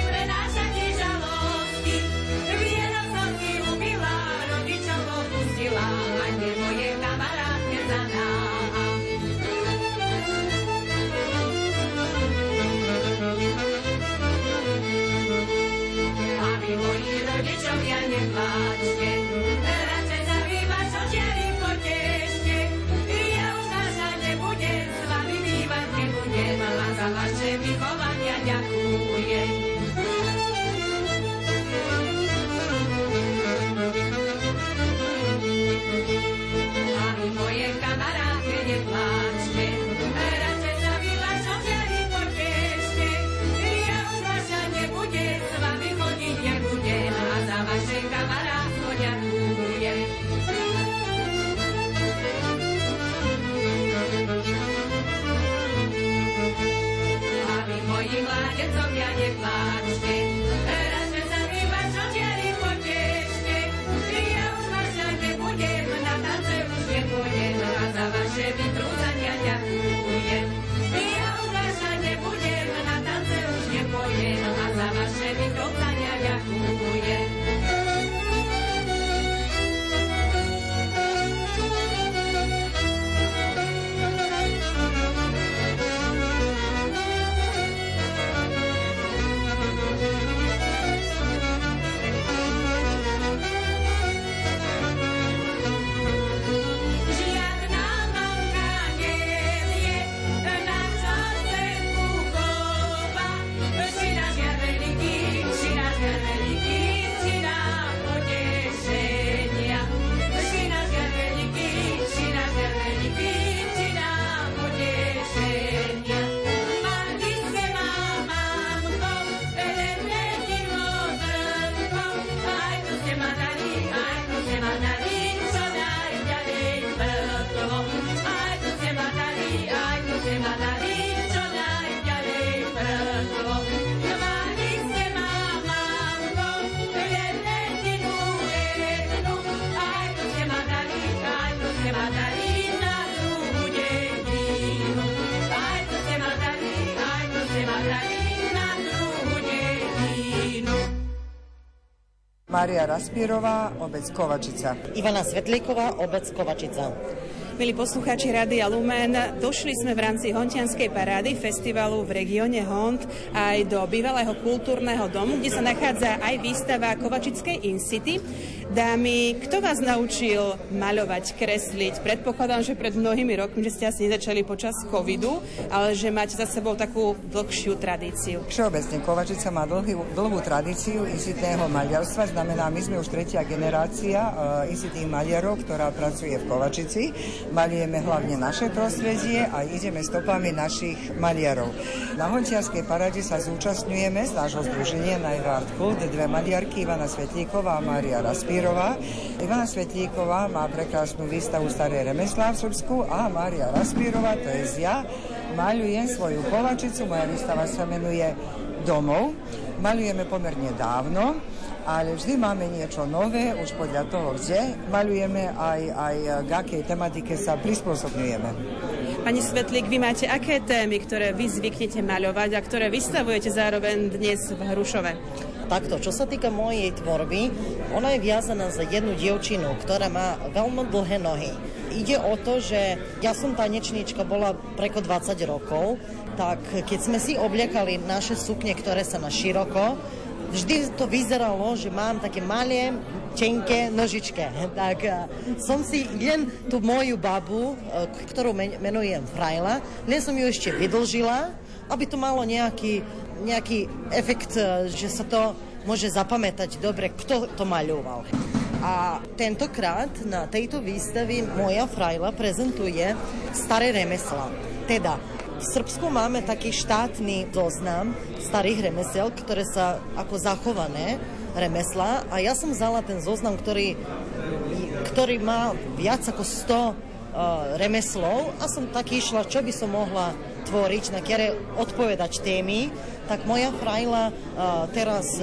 Prenášate žalosti, vieram som si ubila, rodiča Bohu Mária Raspírová, obec Kovačica. Ivana Svetlíková, obec Kovačica. Milí poslucháči Rádia Lumen, došli sme v rámci Hontianskej parády festivalu v regióne Hont aj do bývalého kultúrneho domu, kde sa nachádza aj výstava Kovačickej Incity. Dámy, kto vás naučil maľovať, kresliť? Predpokladám, že pred mnohými rokmi, že ste asi nezačali počas covidu, ale že máte za sebou takú dlhšiu tradíciu. Všeobecne Kovačica má dlhú tradíciu incitného maľarstva. Znamená, my sme už tretia generácia incitných maľarov, ktorá pracuje v Kovačici. Maľujeme hlavne naše prostredie a ideme stopami našich maľarov. Na Hontianskej paráde sa zúčastňujeme z nášho združenia Najvártku dve maľarky, Ivana Svetlíková a Mária Raspírová. Ivana Svetlíková má prekrásnu výstavu Staré remeslá v Srbsku a Mária Raspírová, to je ja, maľujem svoju Kovačicu, moja výstava sa menuje Domov. Maľujeme pomerne dávno, ale vždy máme niečo nové, už podľa toho, kde maľujeme, aj k akej tematike sa prispôsobňujeme. Pani Svetlík, vy máte aké témy, ktoré vy zvyknete maľovať a ktoré vystavujete zároveň dnes v Hrušove? Takto, čo sa týka mojej tvorby, ona je viazaná za jednu dievčinu, ktorá má veľmi dlhé nohy. Ide o to, že ja som tanečníčka, bola preko 20 rokov, tak keď sme si obliekali naše sukne, ktoré sa na široko, vždy to vyzeralo, že mám také malé, tenké nožičke. Tak som si len tú moju babu, ktorú menujem Frajla, len som ju ešte vydlžila, aby to malo nejaký efekt, že sa to môže zapamätať dobre, kto to maľoval. A tentokrát na tejto výstave moja Frajla prezentuje staré remeslá. Teda, v Srbsku máme taký štátny zoznam starých remesiel, ktoré sa ako zachované remeslá. A ja som vzala ten zoznam, ktorý má viac ako 100 remeslov a som tak išla, čo by som mohla tvoriť, na ktoré odpovedať témy, tak moja Frajla teraz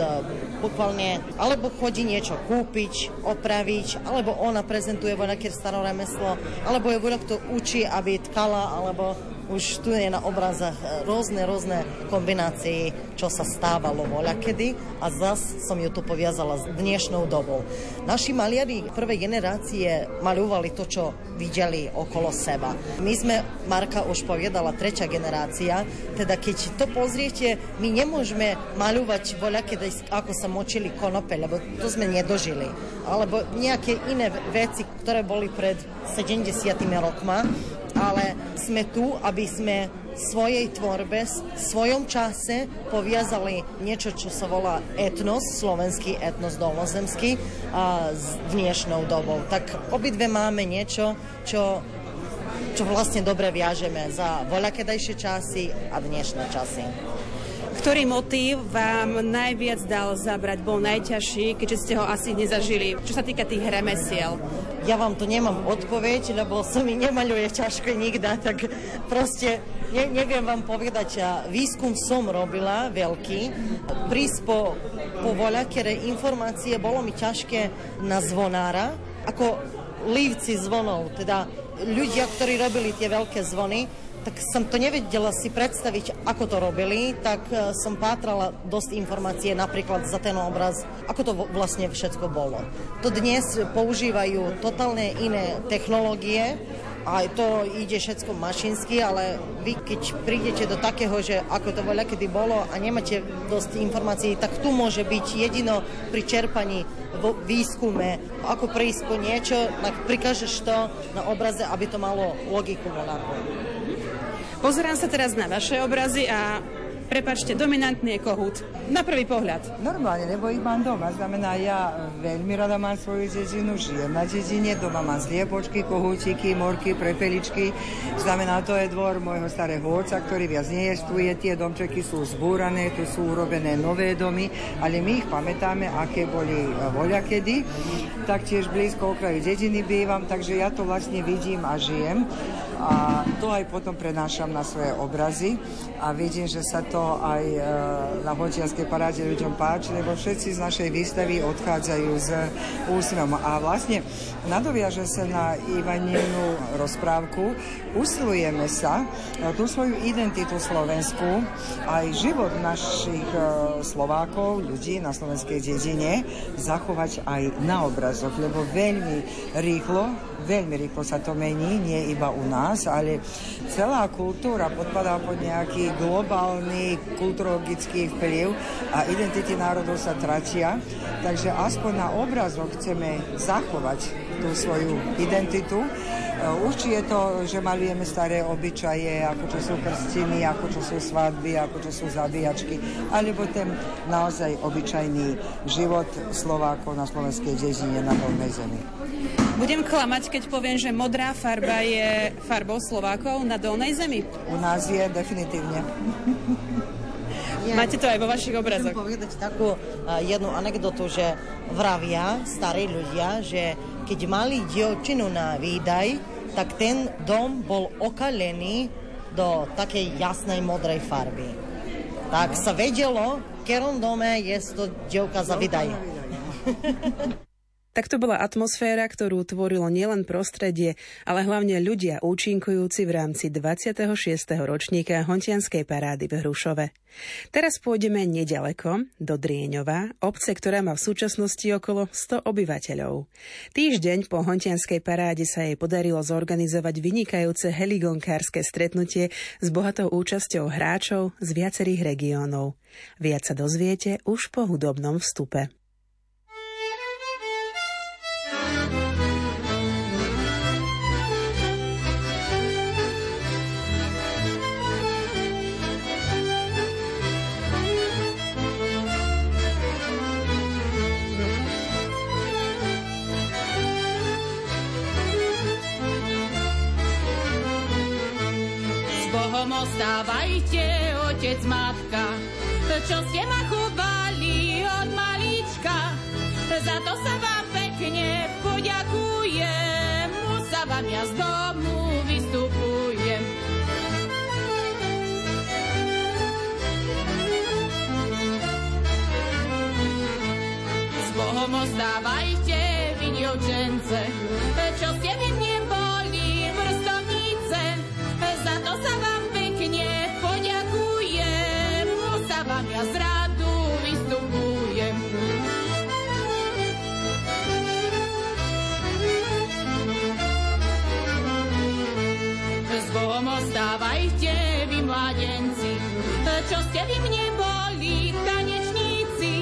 bukvalne alebo chodí niečo kúpiť, opraviť, alebo ona prezentuje voľaké staré remeslo, alebo je voľa, kto učí, aby tkala, alebo už tu je na obrazách rôzne kombinácie, čo sa stávalo voľakedy a zas som ju tu poviazala s dnešnou dobou. Naši maliari prvej generácie maľovali to, čo videli okolo seba. My sme, Marka už povedala, tretia generácia, teda keď to pozriete, my nemôžeme maľovať voľakedy, ako sa močili konope, lebo to sme nedožili. Alebo nejaké iné veci, ktoré boli pred 70 rokma, ale sme tu, aby sme svojej tvorbe, v svojom čase poviazali niečo, čo sa volá etnos, slovenský etnos dolnozemský, a s dnešnou dobou. Tak obidve máme niečo, čo vlastne dobre viažeme za voľakedajšie časy a dnešné časy. Ktorý motív vám najviac dal zabrať, bol najťažší, keďže ste ho asi nezažili, čo sa týka tých remesiel? Ja vám to nemám odpoveď, lebo sa mi nemaľuje ťažko nikda, tak proste Neviem vám povedať, výskum som robila veľký. Prísť po voľakere informácie bolo mi ťažké na zvonára, ako lívci zvonov, teda ľudia, ktorí robili tie veľké zvony, tak som to nevedela si predstaviť, ako to robili, tak som pátrala dosť informácie napríklad za ten obraz, ako to vlastne všetko bolo. To dnes používajú totálne iné technológie, a to ide všetko mašinsky, ale vy keď prídete do takého, že ako to voľa kedy bolo a nemáte dosť informácií, tak tu môže byť jedino pri čerpaní vo výskume, ako prísť po niečo, tak prikážeš to na obraze, aby to malo logiku. Pozerám sa teraz na vaše obrazy a prepáčte, dominantný je kohút. Na prvý pohľad. Normálne, lebo ich mám doma. Znamená, ja veľmi rada mám svoju dedinu, žijem na dedine, doma mám sliepočky, kohútiky, morky, prepeličky. Znamená, to je dvor môjho starého otca, ktorý viac neestuje. Tie domčeky sú zbúrané, tu sú urobené nové domy, ale my ich pamätáme, aké boli voľakedy. Taktiež blízko okraju dediny bývam, takže ja to vlastne vidím a žijem. A to aj potom prenášam na svoje obrazy a vidím, že sa to aj na Hontianskej paráde ľuďom páči, lebo všetci z našej výstavy odchádzajú s úsmevom. A vlastne nadoviažem sa na Ivaninu rozprávku, usilujeme sa tú svoju identitu slovenskú, aj život našich Slovákov, ľudí na slovenskej dedine, zachovať aj na obrazoch, lebo veľmi rýchlo sa to mení, nie iba u nás, ale celá kultúra podpadá pod nejaký globálny kulturologický vplyv a identity národov sa tratia, takže aspoň na obrazoch chceme zachovať tú svoju identitu. Už je to, že malujeme staré obyčaje, ako čo sú krstiny, ako čo sú svadby, ako čo sú zabíjačky, alebo ten naozaj obyčajný život Slovákov na slovenskej dedine na voľnej zemi. Budem klamať, keď poviem, že modrá farba je farbou Slovákov na dolnej zemi. U nás je definitívne. Máte to aj vo vašich obrazoch. Chcem povedať takú jednu anekdotu, že vravia starí ľudia, že keď mali dievčinu na výdaj, tak ten dom bol okalený do takej jasnej modrej farby. Tak sa vedelo, v ktorom dome je to dievka za výdaj. Tak to bola atmosféra, ktorú tvorilo nielen prostredie, ale hlavne ľudia účinkujúci v rámci 26. ročníka Hontianskej parády v Hrušove. Teraz pôjdeme nedaleko, do Drieňova, obce, ktorá má v súčasnosti okolo 100 obyvateľov. Týždeň po Hontianskej paráde sa jej podarilo zorganizovať vynikajúce heligonkárske stretnutie s bohatou účasťou hráčov z viacerých regiónov. Viac sa dozviete už po hudobnom vstupe. Ostávajte, otec, matka, čo ste ma chovali od malička. Za to sa vám pekne poďakujem, sa vám ja z domu vystupujem. S Bohom ostávajte, vy dievčence, čo ste mi neboli vrstovnice. Za to sa vám ja z rádu vystupujem. S Bohom ostávajte, vy mladenci, čo ste vy mne boli tanečníci.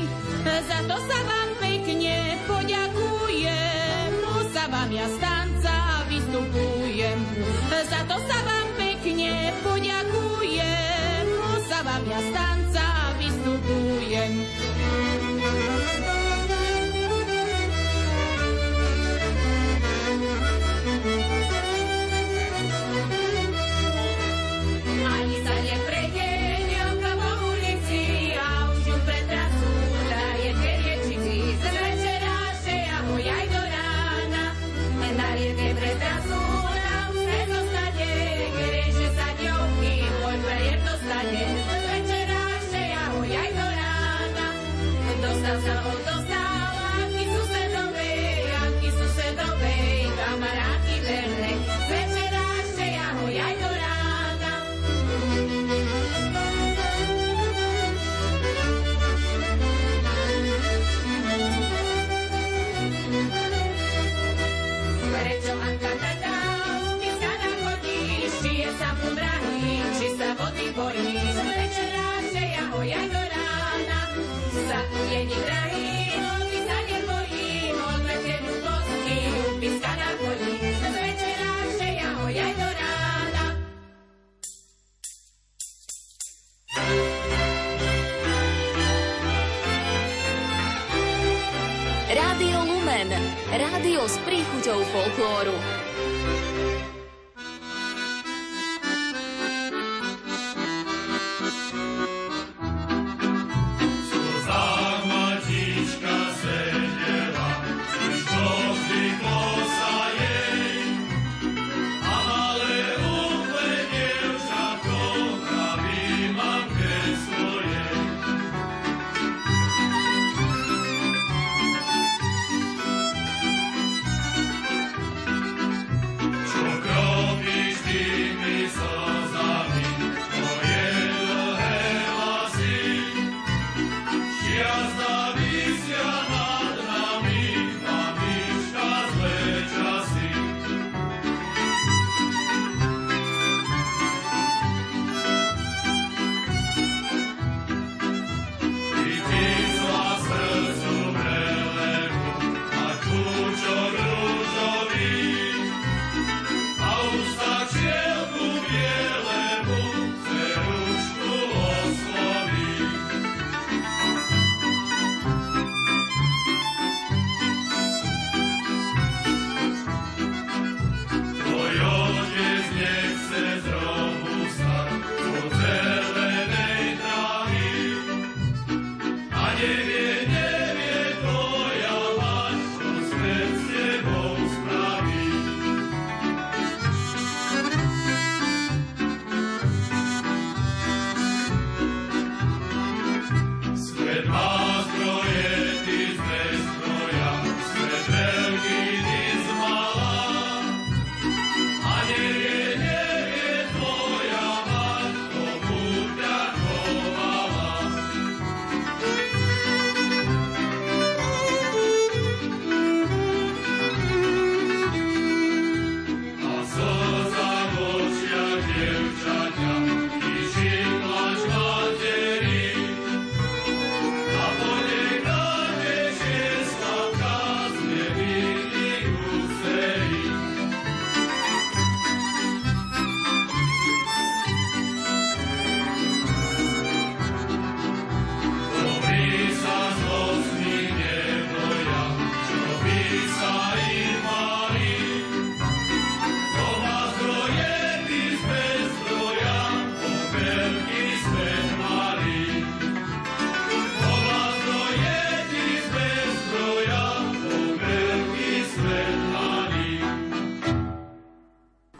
Za to sa vám pekne poďakujem, sa vám ja z tanca vystupujem. Za to sa vám pekne poďakujem, sa vám ja z tanca vystupujem. Ani sa neprejde dievka po ulici a už ju pretrasú, daje dve riečici z večeraše a hoj aj do rána. Na rieke pretrasú, na úste zostane, kereže sa ňou chýba. S príchuťou folklóru.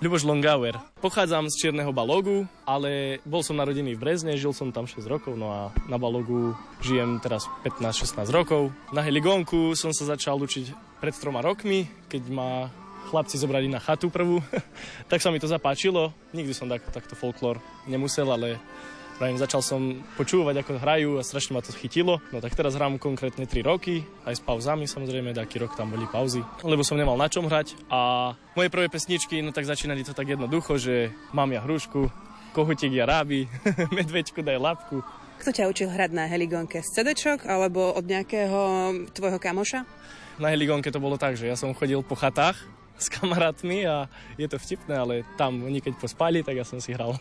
Ľuboš Longauer. Pochádzam z Čierneho Balogu, ale bol som narodený v Brezne, žil som tam 6 rokov, no a na Balogu žijem teraz 15-16 rokov. Na heligónku som sa začal učiť pred 3 rokmi, keď ma chlapci zobrali na chatu prvú, tak sa mi to zapáčilo. Nikdy som takto folklór nemusel, ale začal som počúvať, ako hrajú a strašne ma to chytilo. No tak teraz hrám konkrétne 3 roky, aj s pauzami samozrejme, taký rok tam boli pauzy, lebo som nemal na čom hrať a moje prvé pesničky, no tak začínali to tak jednoducho, že mám ja hrušku, kohutík ja rábi, medveďku daj labku. Kto ťa učil hrať na heligónke? Z CDčok alebo od nejakého tvojho kamoša? Na heligónke to bolo tak, že ja som chodil po chatách s kamarátmi a je to vtipné, ale tam oni keď pospali, tak ja som si hral.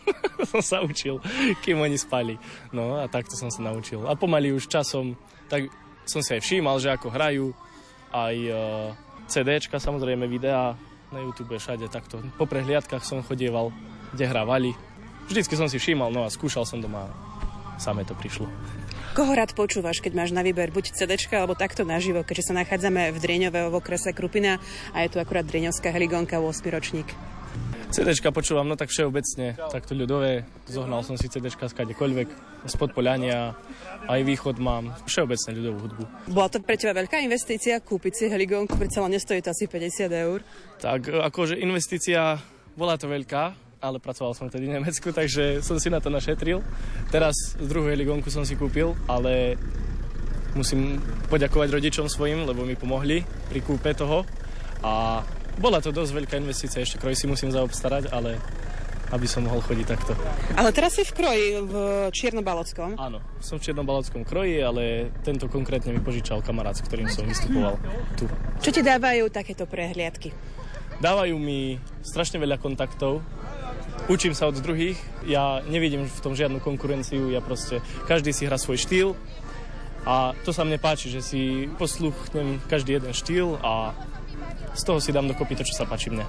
Som sa učil, kým oni spali. No a takto som sa naučil. A pomaly už časom, tak som si aj všímal, že ako hrajú aj CDčka, samozrejme videá, na YouTube, všade takto. Po prehliadkach som chodieval, kde hrávali. Vždycky som si všímal, no a skúšal som doma. Samé to prišlo. Koho rád počúvaš, keď máš na výber buď CDčka, alebo takto naživo, keďže sa nachádzame v Drieňove v okrese Krupina a je tu akurát Drieňovská heligónka 8. ročník? CDčka počúvam, no tak všeobecne, takto ľudové. Zohnal som si CDčka skadekoľvek, spod Poľania, aj východ mám, všeobecne ľudovú hudbu. Bola to pre teba veľká investícia kúpiť si heligónku, predsa len nestojí to asi 50 €? Tak akože investícia bola to veľká, ale pracoval som tedy v Nemecku, takže som si na to našetril. Teraz druhú heligónku som si kúpil, ale musím poďakovať rodičom svojim, lebo mi pomohli pri kúpe toho. A bola to dosť veľká investícia, ešte kroj si musím zaobstarať, ale aby som mohol chodiť takto. Ale teraz si v kroji, v Čiernobalockom? Áno, som v Čiernobalockom kroji, ale tento konkrétne mi požičal kamarát, s ktorým som vystupoval tu. Čo ti dávajú takéto prehliadky? Dávajú mi strašne veľa kontaktov, učím sa od druhých, ja nevidím v tom žiadnu konkurenciu, ja proste, každý si hrá svoj štýl a to sa mne páči, že si posluchnem každý jeden štýl a z toho si dám dokopy to, čo sa páči mne.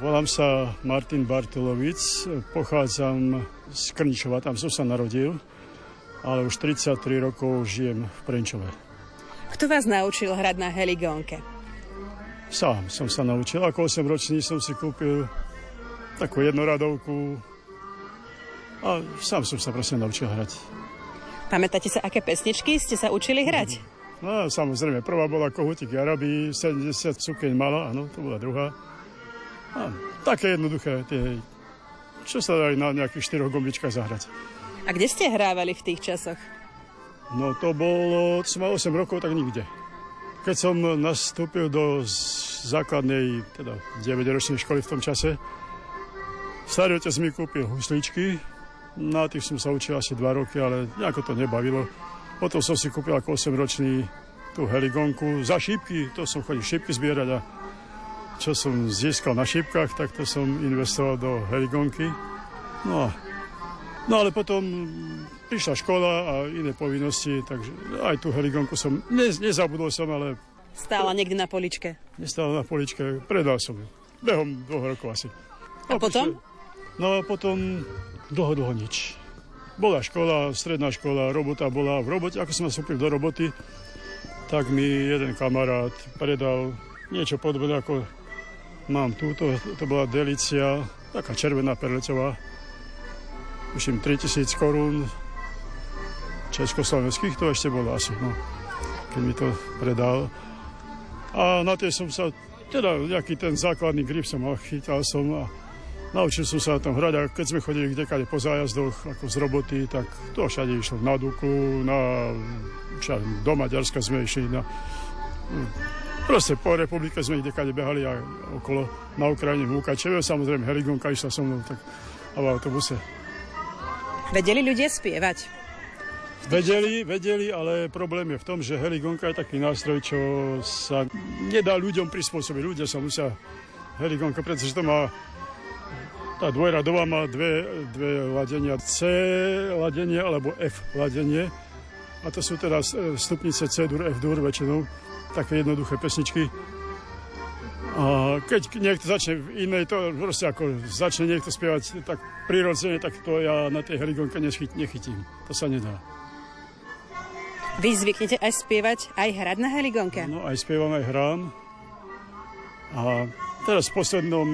Volám sa Martin Bartolovic, pochádzam z Krničova, tam som sa narodil, ale už 33 rokov žijem v Prenčove. Kto vás naučil hrať na heligónke? Sám som sa naučil, ako 8-ročný som si kúpil takú jednoradovku a sám som sa proste naučil hrať. Pamätáte sa, aké pesničky ste sa učili hrať? No samozrejme, prvá bola Kohutík Jarabí, 70 cukeň mala, áno, to bola druhá. A také jednoduché, tie, čo sa dajú na nejakých 4 gombičkách zahrať. A kde ste hrávali v tých časoch? No to bolo, som mal 8 rokov, tak nikde. Keď som nastúpil do základnej, teda 9-ročnej školy v tom čase, starý otec mi kúpil husličky, na tých som sa učil asi 2 roky, ale nejako to nebavilo. Potom som si kúpil ako 8-ročný tú heligónku za šípky, to som chodil šípky zbierať a čo som získal na šípkach, tak to som investoval do heligónky. No ale potom prišla škola a iné povinnosti, takže aj tú heligónku som, nezabudol som, ale... Stála niekde na poličke? Nestála na poličke, predal som ju. Behom 2 rokov asi. A potom? No potom dlho nič. Bola škola, stredná škola, robota bola v robote. Ako som nastúpil do roboty, tak mi jeden kamarát predal niečo podobné ako... Mám túto, to bola delícia, taká červená perlecová, už im 3000 korún československých, to ešte bolo asi, no, keď mi to predal. A na tej som sa, teda nejaký ten základný grip som mal, chytal som a naučil som sa tam hrať. A keď sme chodili kdekade po zájazdoch, ako z roboty, tak to všade išlo na Duku, do Maďarska sme išli, proste po republike sme kdekade behali a okolo na Ukrajine v Lukačeve. Samozrejme, heligónka išla so mnou tak, a v autobuse. Vedeli ľudia spievať? Vedeli, ale problém je v tom, že heligónka je taký nástroj, čo sa nedá ľuďom prispôsobiť. Ľudia sa musia heligónka, pretože to má Tá dvojradová má dve ladenia, C ladenie alebo F ladenie. A to sú teda stupnice C dur, F dur väčšinou, také jednoduché pesničky. A keď niekto začne v inej, to proste ako začne niekto spievať tak prirodzene, tak to ja na tej heligónke nechytím. To sa nedá. Vy zvyknete aj spievať, aj hrať na heligónke? No, aj spievam, aj hrám. A teraz v poslednom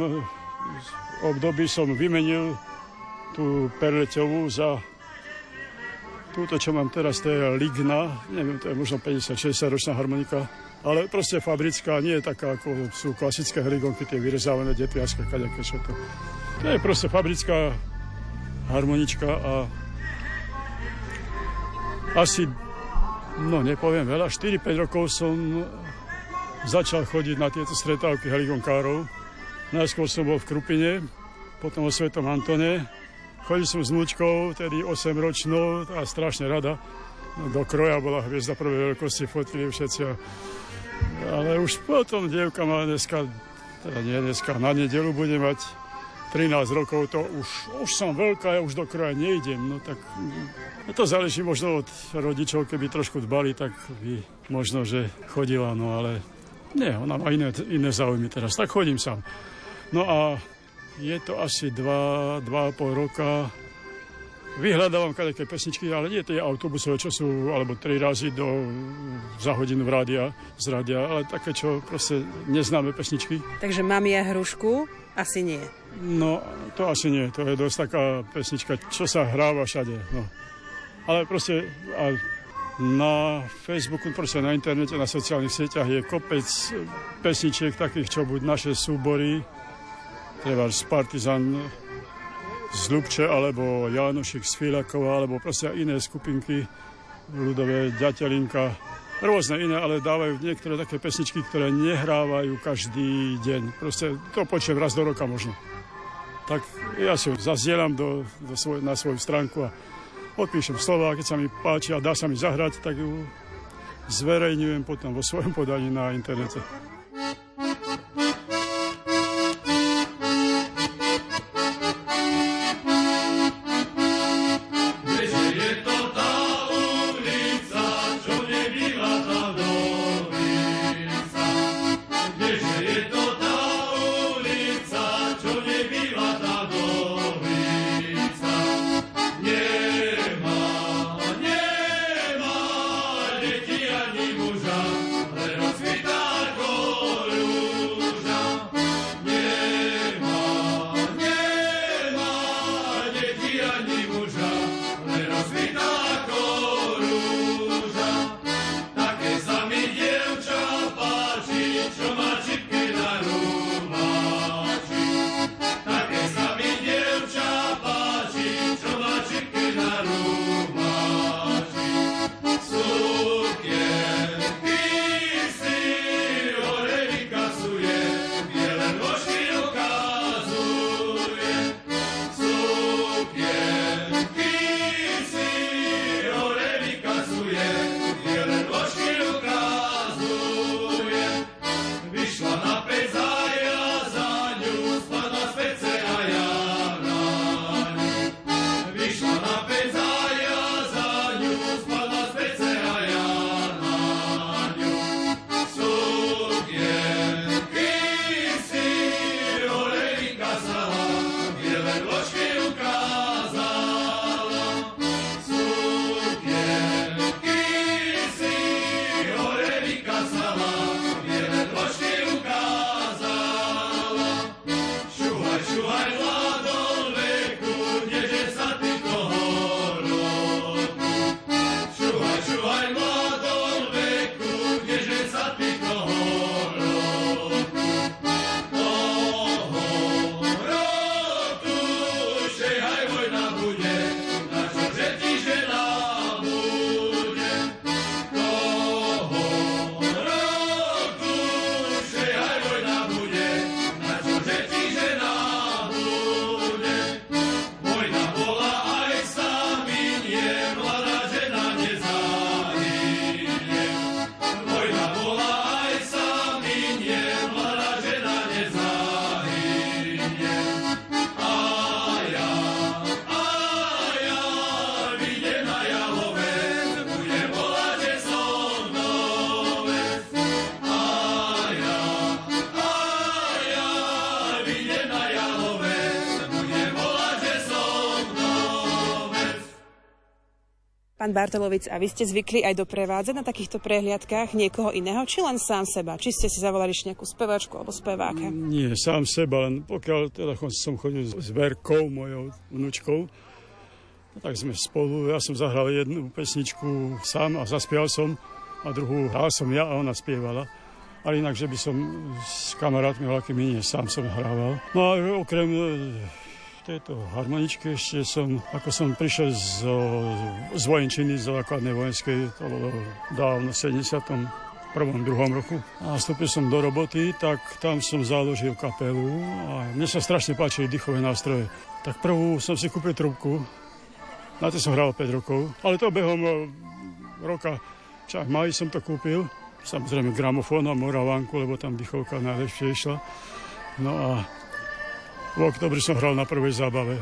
období som vymenil tú perleťovú za túto, čo mám teraz, to je ligna, neviem, to je možno 50-60 ročná harmonika, ale proste fabrická, nie je taká, ako sú klasické heligónky, tie vyrezávané detliačka, kaďaké všetko. To je proste fabrická harmonička a asi... No, nepoviem veľa. 4-5 rokov som začal chodiť na tieto stretávky heligónkárov. Najskôr som bol v Krupine, potom o Svetom Antone. Chodil som s vnúčkou, tedy 8-ročnou, a strašne rada. Do kroja bola hviezda prvej veľkosti, fotili všetci. Ale už potom dievka má dneska, teda nie dneska, na nedeľu bude mať 13 rokov, to už som veľká, ja už do kroja nejdem, no tak to záleží možno od rodičov, keby trošku dbali, tak by možno, že chodila, no ale nie, ona má iné záujmy teraz, tak chodím sám. No a je to asi 2,5 roka, vyhľadávam kadejaké pesničky, ale nie tie autobusové, čo sú, alebo 3 razy za hodinu z rádia, ale také, čo proste neznáme pesničky. Takže mám ja hrušku? Asi nie. No, to asi nie. To je dosť taká pesnička, čo sa hráva všade. No. Ale proste na Facebooku, proste na internete, na sociálnych sieťach je kopec pesničiek takých, čo buď naše súbory, treba z Partizan z Ľubče, alebo Janošik z Filakova, alebo proste iné skupinky, ľudové Ďatelinka, rôzne iné, ale dávajú niektoré také pesničky, ktoré nehrávajú každý deň. Proste to počujem raz do roka možno. Tak ja si zazdielam na svoju stránku a odpíšem slova, keď sa mi páči a dá sa mi zahrať, tak ju zverejňujem potom vo svojom podaní na internete. Muža, ale rozkvitá go. Pán Bartolovic, a vy ste zvykli aj doprevádzať na takýchto prehliadkách niekoho iného, či len sám seba? Či ste si zavolali nejakú speváčku alebo speváka? Nie, sám seba, len pokiaľ teda som chodil s Verkou, mojou vnúčkou, tak sme spolu, ja som zahral jednu pesničku sám a zaspieval som, a druhú hral som ja a ona spievala. Ale inak, že by som s kamarátmi veľkými, nie, sám som hrával. No a okrem tejto harmoničky ešte som, ako som prišiel z vojenčiny, z základnej vojenskej, to bolo dávno, 71. roku. A vstúpil som do roboty, tak tam som založil kapelu a mne sa strašne páčili dýchové nástroje. Tak prvú som si kúpil trúbku, na to som hral 5 rokov, ale to behom roka, však máji som to kúpil, samozrejme gramofón a moravánku, lebo tam dýchovka najlepšie išla. No a v oktobri som hral na prvej zábave.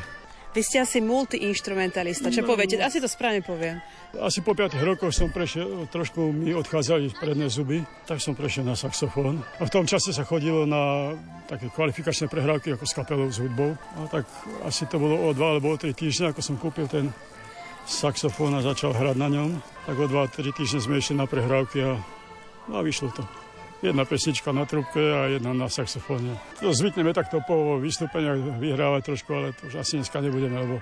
Vy ste asi multiinstrumentalista, čo poviete? Asi to správne poviem. Asi po 5 rokoch som prešiel, trošku mi odchádzali predné zuby, tak som prešiel na saxofón. A v tom čase sa chodilo na také kvalifikačné prehrávky ako s kapelou, s hudbou. A tak asi to bolo o 2 alebo o 3 týždne, ako som kúpil ten saxofón a začal hrať na ňom. Tak o 2-3 týždne sme išli na prehrávky a vyšlo to. Jedna pesnička na trúbke a jedna na saxofóne. To zvykneme takto po vystúpeniach vyhrávať trošku, ale to už asi dneska nebudeme, lebo...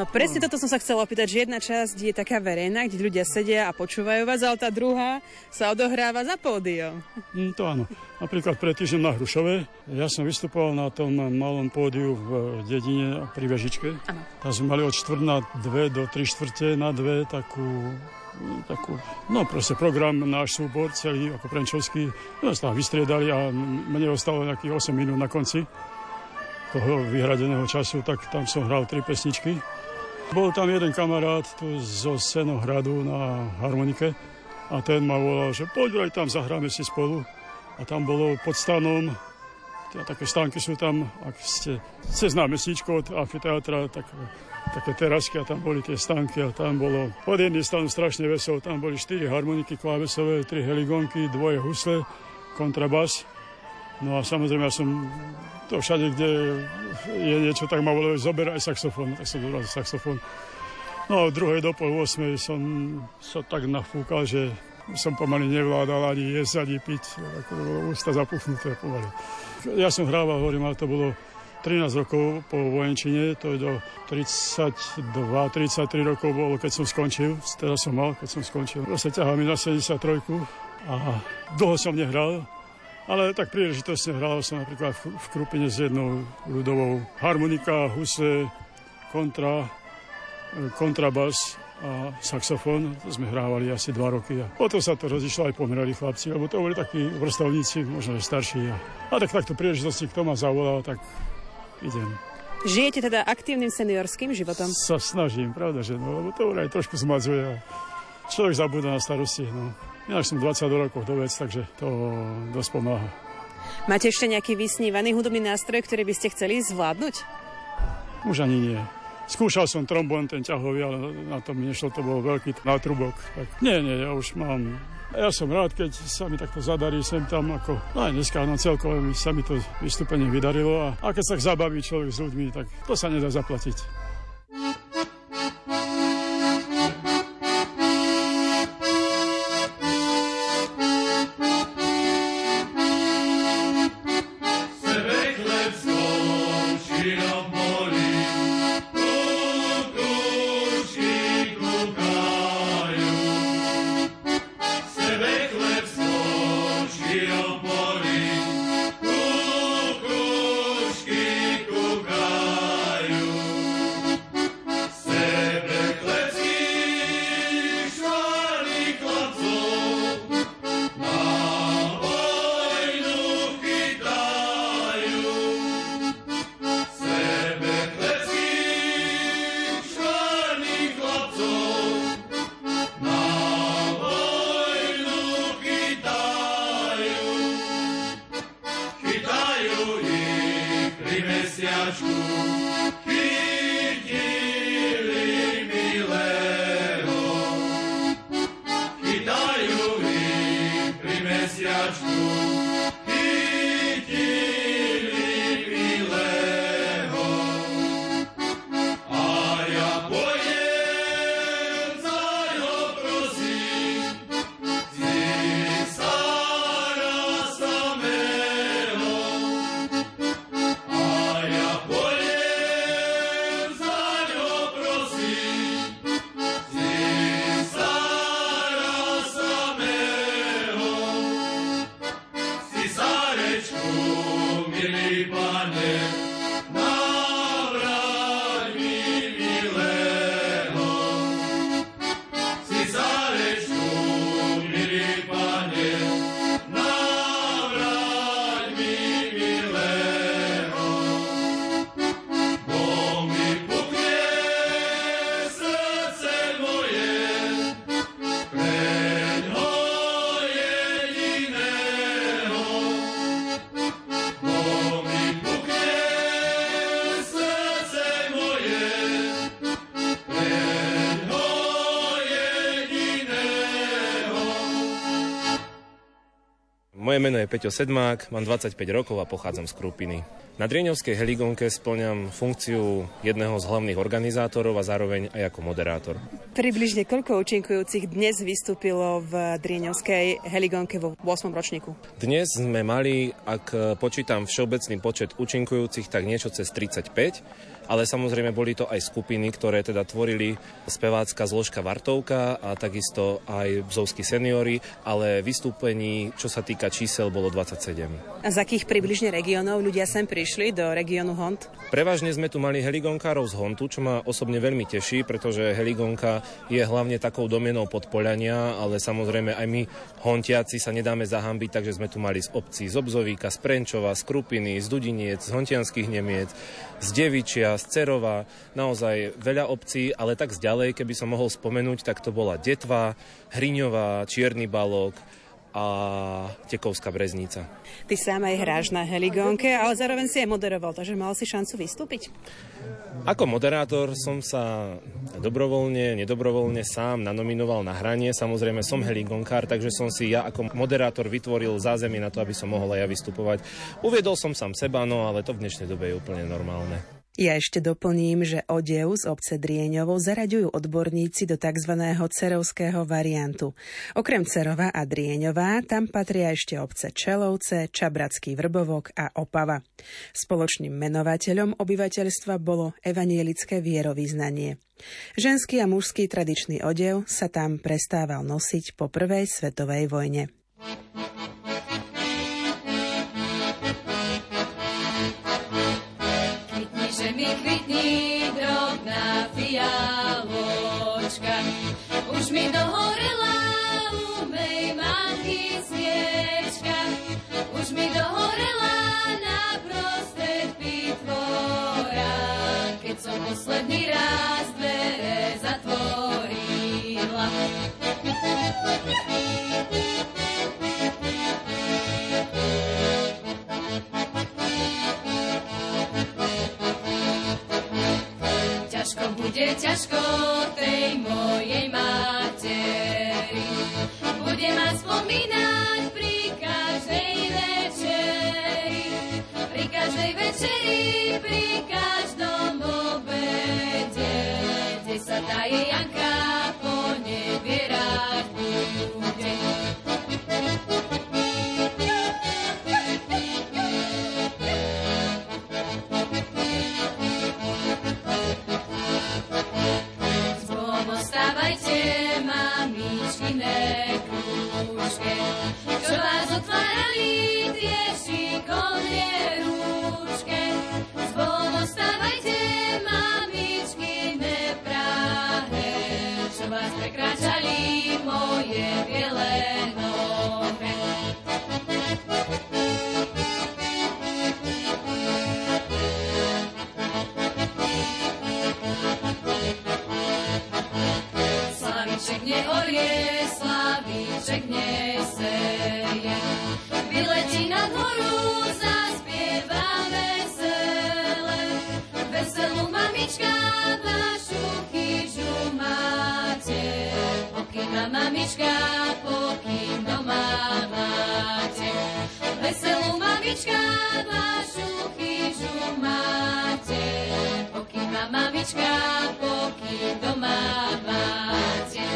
No presne toto som sa chcela opýtať, že jedna časť je taká verejná, kde ľudia sedia a počúvajú vás, ale tá druhá sa odohráva za pódium. To áno. Napríklad pred týždňom na Hrušove, ja som vystupoval na tom malom pódiu v dedine pri Vežičke. Áno. Tam sme mali od 1/4 na 2 do 3/4 na 2 takú, no proste program, náš súbor celý, ako Prenčovský, no sa tam vystriedali a mne ostalo nejakých 8 minút na konci toho vyhradeného času, tak tam som hral 3 pesničky. Bol tam jeden kamarát tu zo Senohradu na harmonike a ten ma volal, že poď tam, zahráme si spolu. A tam bolo pod stanom, také stánky sú tam, ak ste cez námestničko od amfiteátra, tak také terasky a tam boli tie stanky a tam bolo pod jedným stanom strašne veselo. Tam boli 4 harmoniky klávesové, 3 heligónky, 2 husle, kontrabas. No a samozrejme ja som to všade, kde je niečo, tak ma volali, zober aj saxofón, tak som zobral saxofón. No a v druhej do pol 8 som sa tak nafúkal, že som pomaly nevládal ani jesť, ani piť, ako bolo ústa zapuchnuté pomaly. Ja som hrával, hovorím, ale to bolo 13 rokov po vojenčine, to je do 32-33 rokov bolo, keď som skončil, teraz som mal, keď som skončil. Proste ťahal mi na 73 a dlho som nehral, ale tak príležitostne hral som napríklad v Krupine s jednou ľudovou. Harmonika, husle, kontrabas a saxofón, to sme hrávali asi 2 roky. A potom sa to rozišlo, aj pomerali chlapci, lebo to boli takí vrstovníci, možno aj starší. A tak takto príležitosti, kto ma zavolal, tak... idem. Žijete teda aktívnym seniorským životom? Sa snažím, pravda, že no, lebo to aj trošku zmadzuje. Človek zabúda na starosti, no. Inak som 22 rokov dovec, takže to dosť pomáha. Máte ešte nejaký vysnívaný hudobný nástroj, ktorý by ste chceli zvládnuť? Už ani nie. Skúšal som trombón, ten ťahový, ale na to mi nešlo, to bol veľký nátrubok. Tak nie, ja už mám... Ja som rád, keď sa mi takto zadarí sem tam, ako aj dneska, no celkovo sa mi to vystúpenie vydarilo a keď sa tak zabaví človek s ľuďmi, tak to sa nedá zaplatiť. Císarečku, milý pane, navráť mi milého. Císarečku, milý pane, navráť mi milého. Bo mi pukne srdce moje, Moje meno je Peťo Sedmák, mám 25 rokov a pochádzam z Krupiny. Na Drieňovskej heligónke spĺňam funkciu jedného z hlavných organizátorov a zároveň aj ako moderátor. Približne koľko účinkujúcich dnes vystúpilo v Drieňovskej heligónke v 8. ročníku? Dnes sme mali, ak počítam všeobecný počet účinkujúcich, tak niečo cez 35, ale samozrejme boli to aj skupiny, ktoré teda tvorili spevácka zložka Vartovka a takisto aj bzovskí seniori, ale vystúpení, čo sa týka čísel, bolo 27. A z akých približne regiónov ľudia sem prišli do regiónu Hont? Prevažne sme tu mali heligónkárov z Hontu, čo ma osobne veľmi teší, pretože heligónka je hlavne takou doménou Podpoľania, ale samozrejme aj my Hontiaci sa nedáme zahambiť, takže sme tu mali z obcí, z Obzovíka, z Prenčova, z Krupiny, z Dudiniec, z Hontianských Nemiec, z Devičia, z Cerova, naozaj veľa obcí, ale tak zďalej, keby som mohol spomenúť, tak to bola Detva, Hriňová, Čierny Balok a Tekovská Breznica. Ty sám aj hráš na heligónke, ale zároveň si aj moderoval, takže mal si šancu vystúpiť? Ako moderátor som sa dobrovoľne, nedobrovoľne sám nanominoval na hranie. Samozrejme som heligónkár, takže som si ja ako moderátor vytvoril zázemie na to, aby som mohol aj ja vystupovať. Uviedol som sám seba, no ale to v dnešnej dobe je úplne normálne. Ja ešte doplním, že odev z obce Drieňovo zaraďujú odborníci do tzv. Cerovského variantu. Okrem Cerova a Drieňova tam patria ešte obce Čelovce, Čabradský Vrbovok a Opava. Spoločným menovateľom obyvateľstva bolo evanielické vierovyznanie. Ženský a mužský tradičný odev sa tam prestával nosiť po prvej svetovej vojne. Kvitní drobná fialočka, už mi dohorela u mej matky sviečka, už mi dohorela naprostred pitvora, keď som posledný raz dvere zatvorila. Ťažko bude, ťažko tej mojej materi. Bude ma spomínať pri každej večeri, pri každom obede, kde sa tá jej Janka ponevierať bude. Čo vás otvárali tie šikovné rúčke, spolu stávajte, mamičky neprahé, čo vás prekračali moje biele nohe. Slaviček neorie, slaviček neseje, vyletí nad horu, zaspieva vesele. Veselú mamička, vašu chyžu máte, pokým ma mamička, pokým doma máte. Veselú mamička, vašu chyžu máte, pokým ma mamička, pokým doma máte.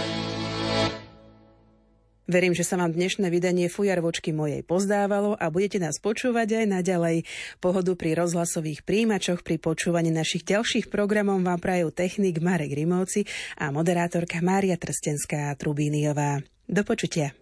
Verím, že sa vám dnešné vydanie Fujarôčky mojej pozdávalo a budete nás počúvať aj naďalej. Pohodu pri rozhlasových príjimačoch pri počúvaní našich ďalších programov vám prajú technik Marek Rimovci a moderátorka Mária Trstenská-Trubíniová. Do počutia.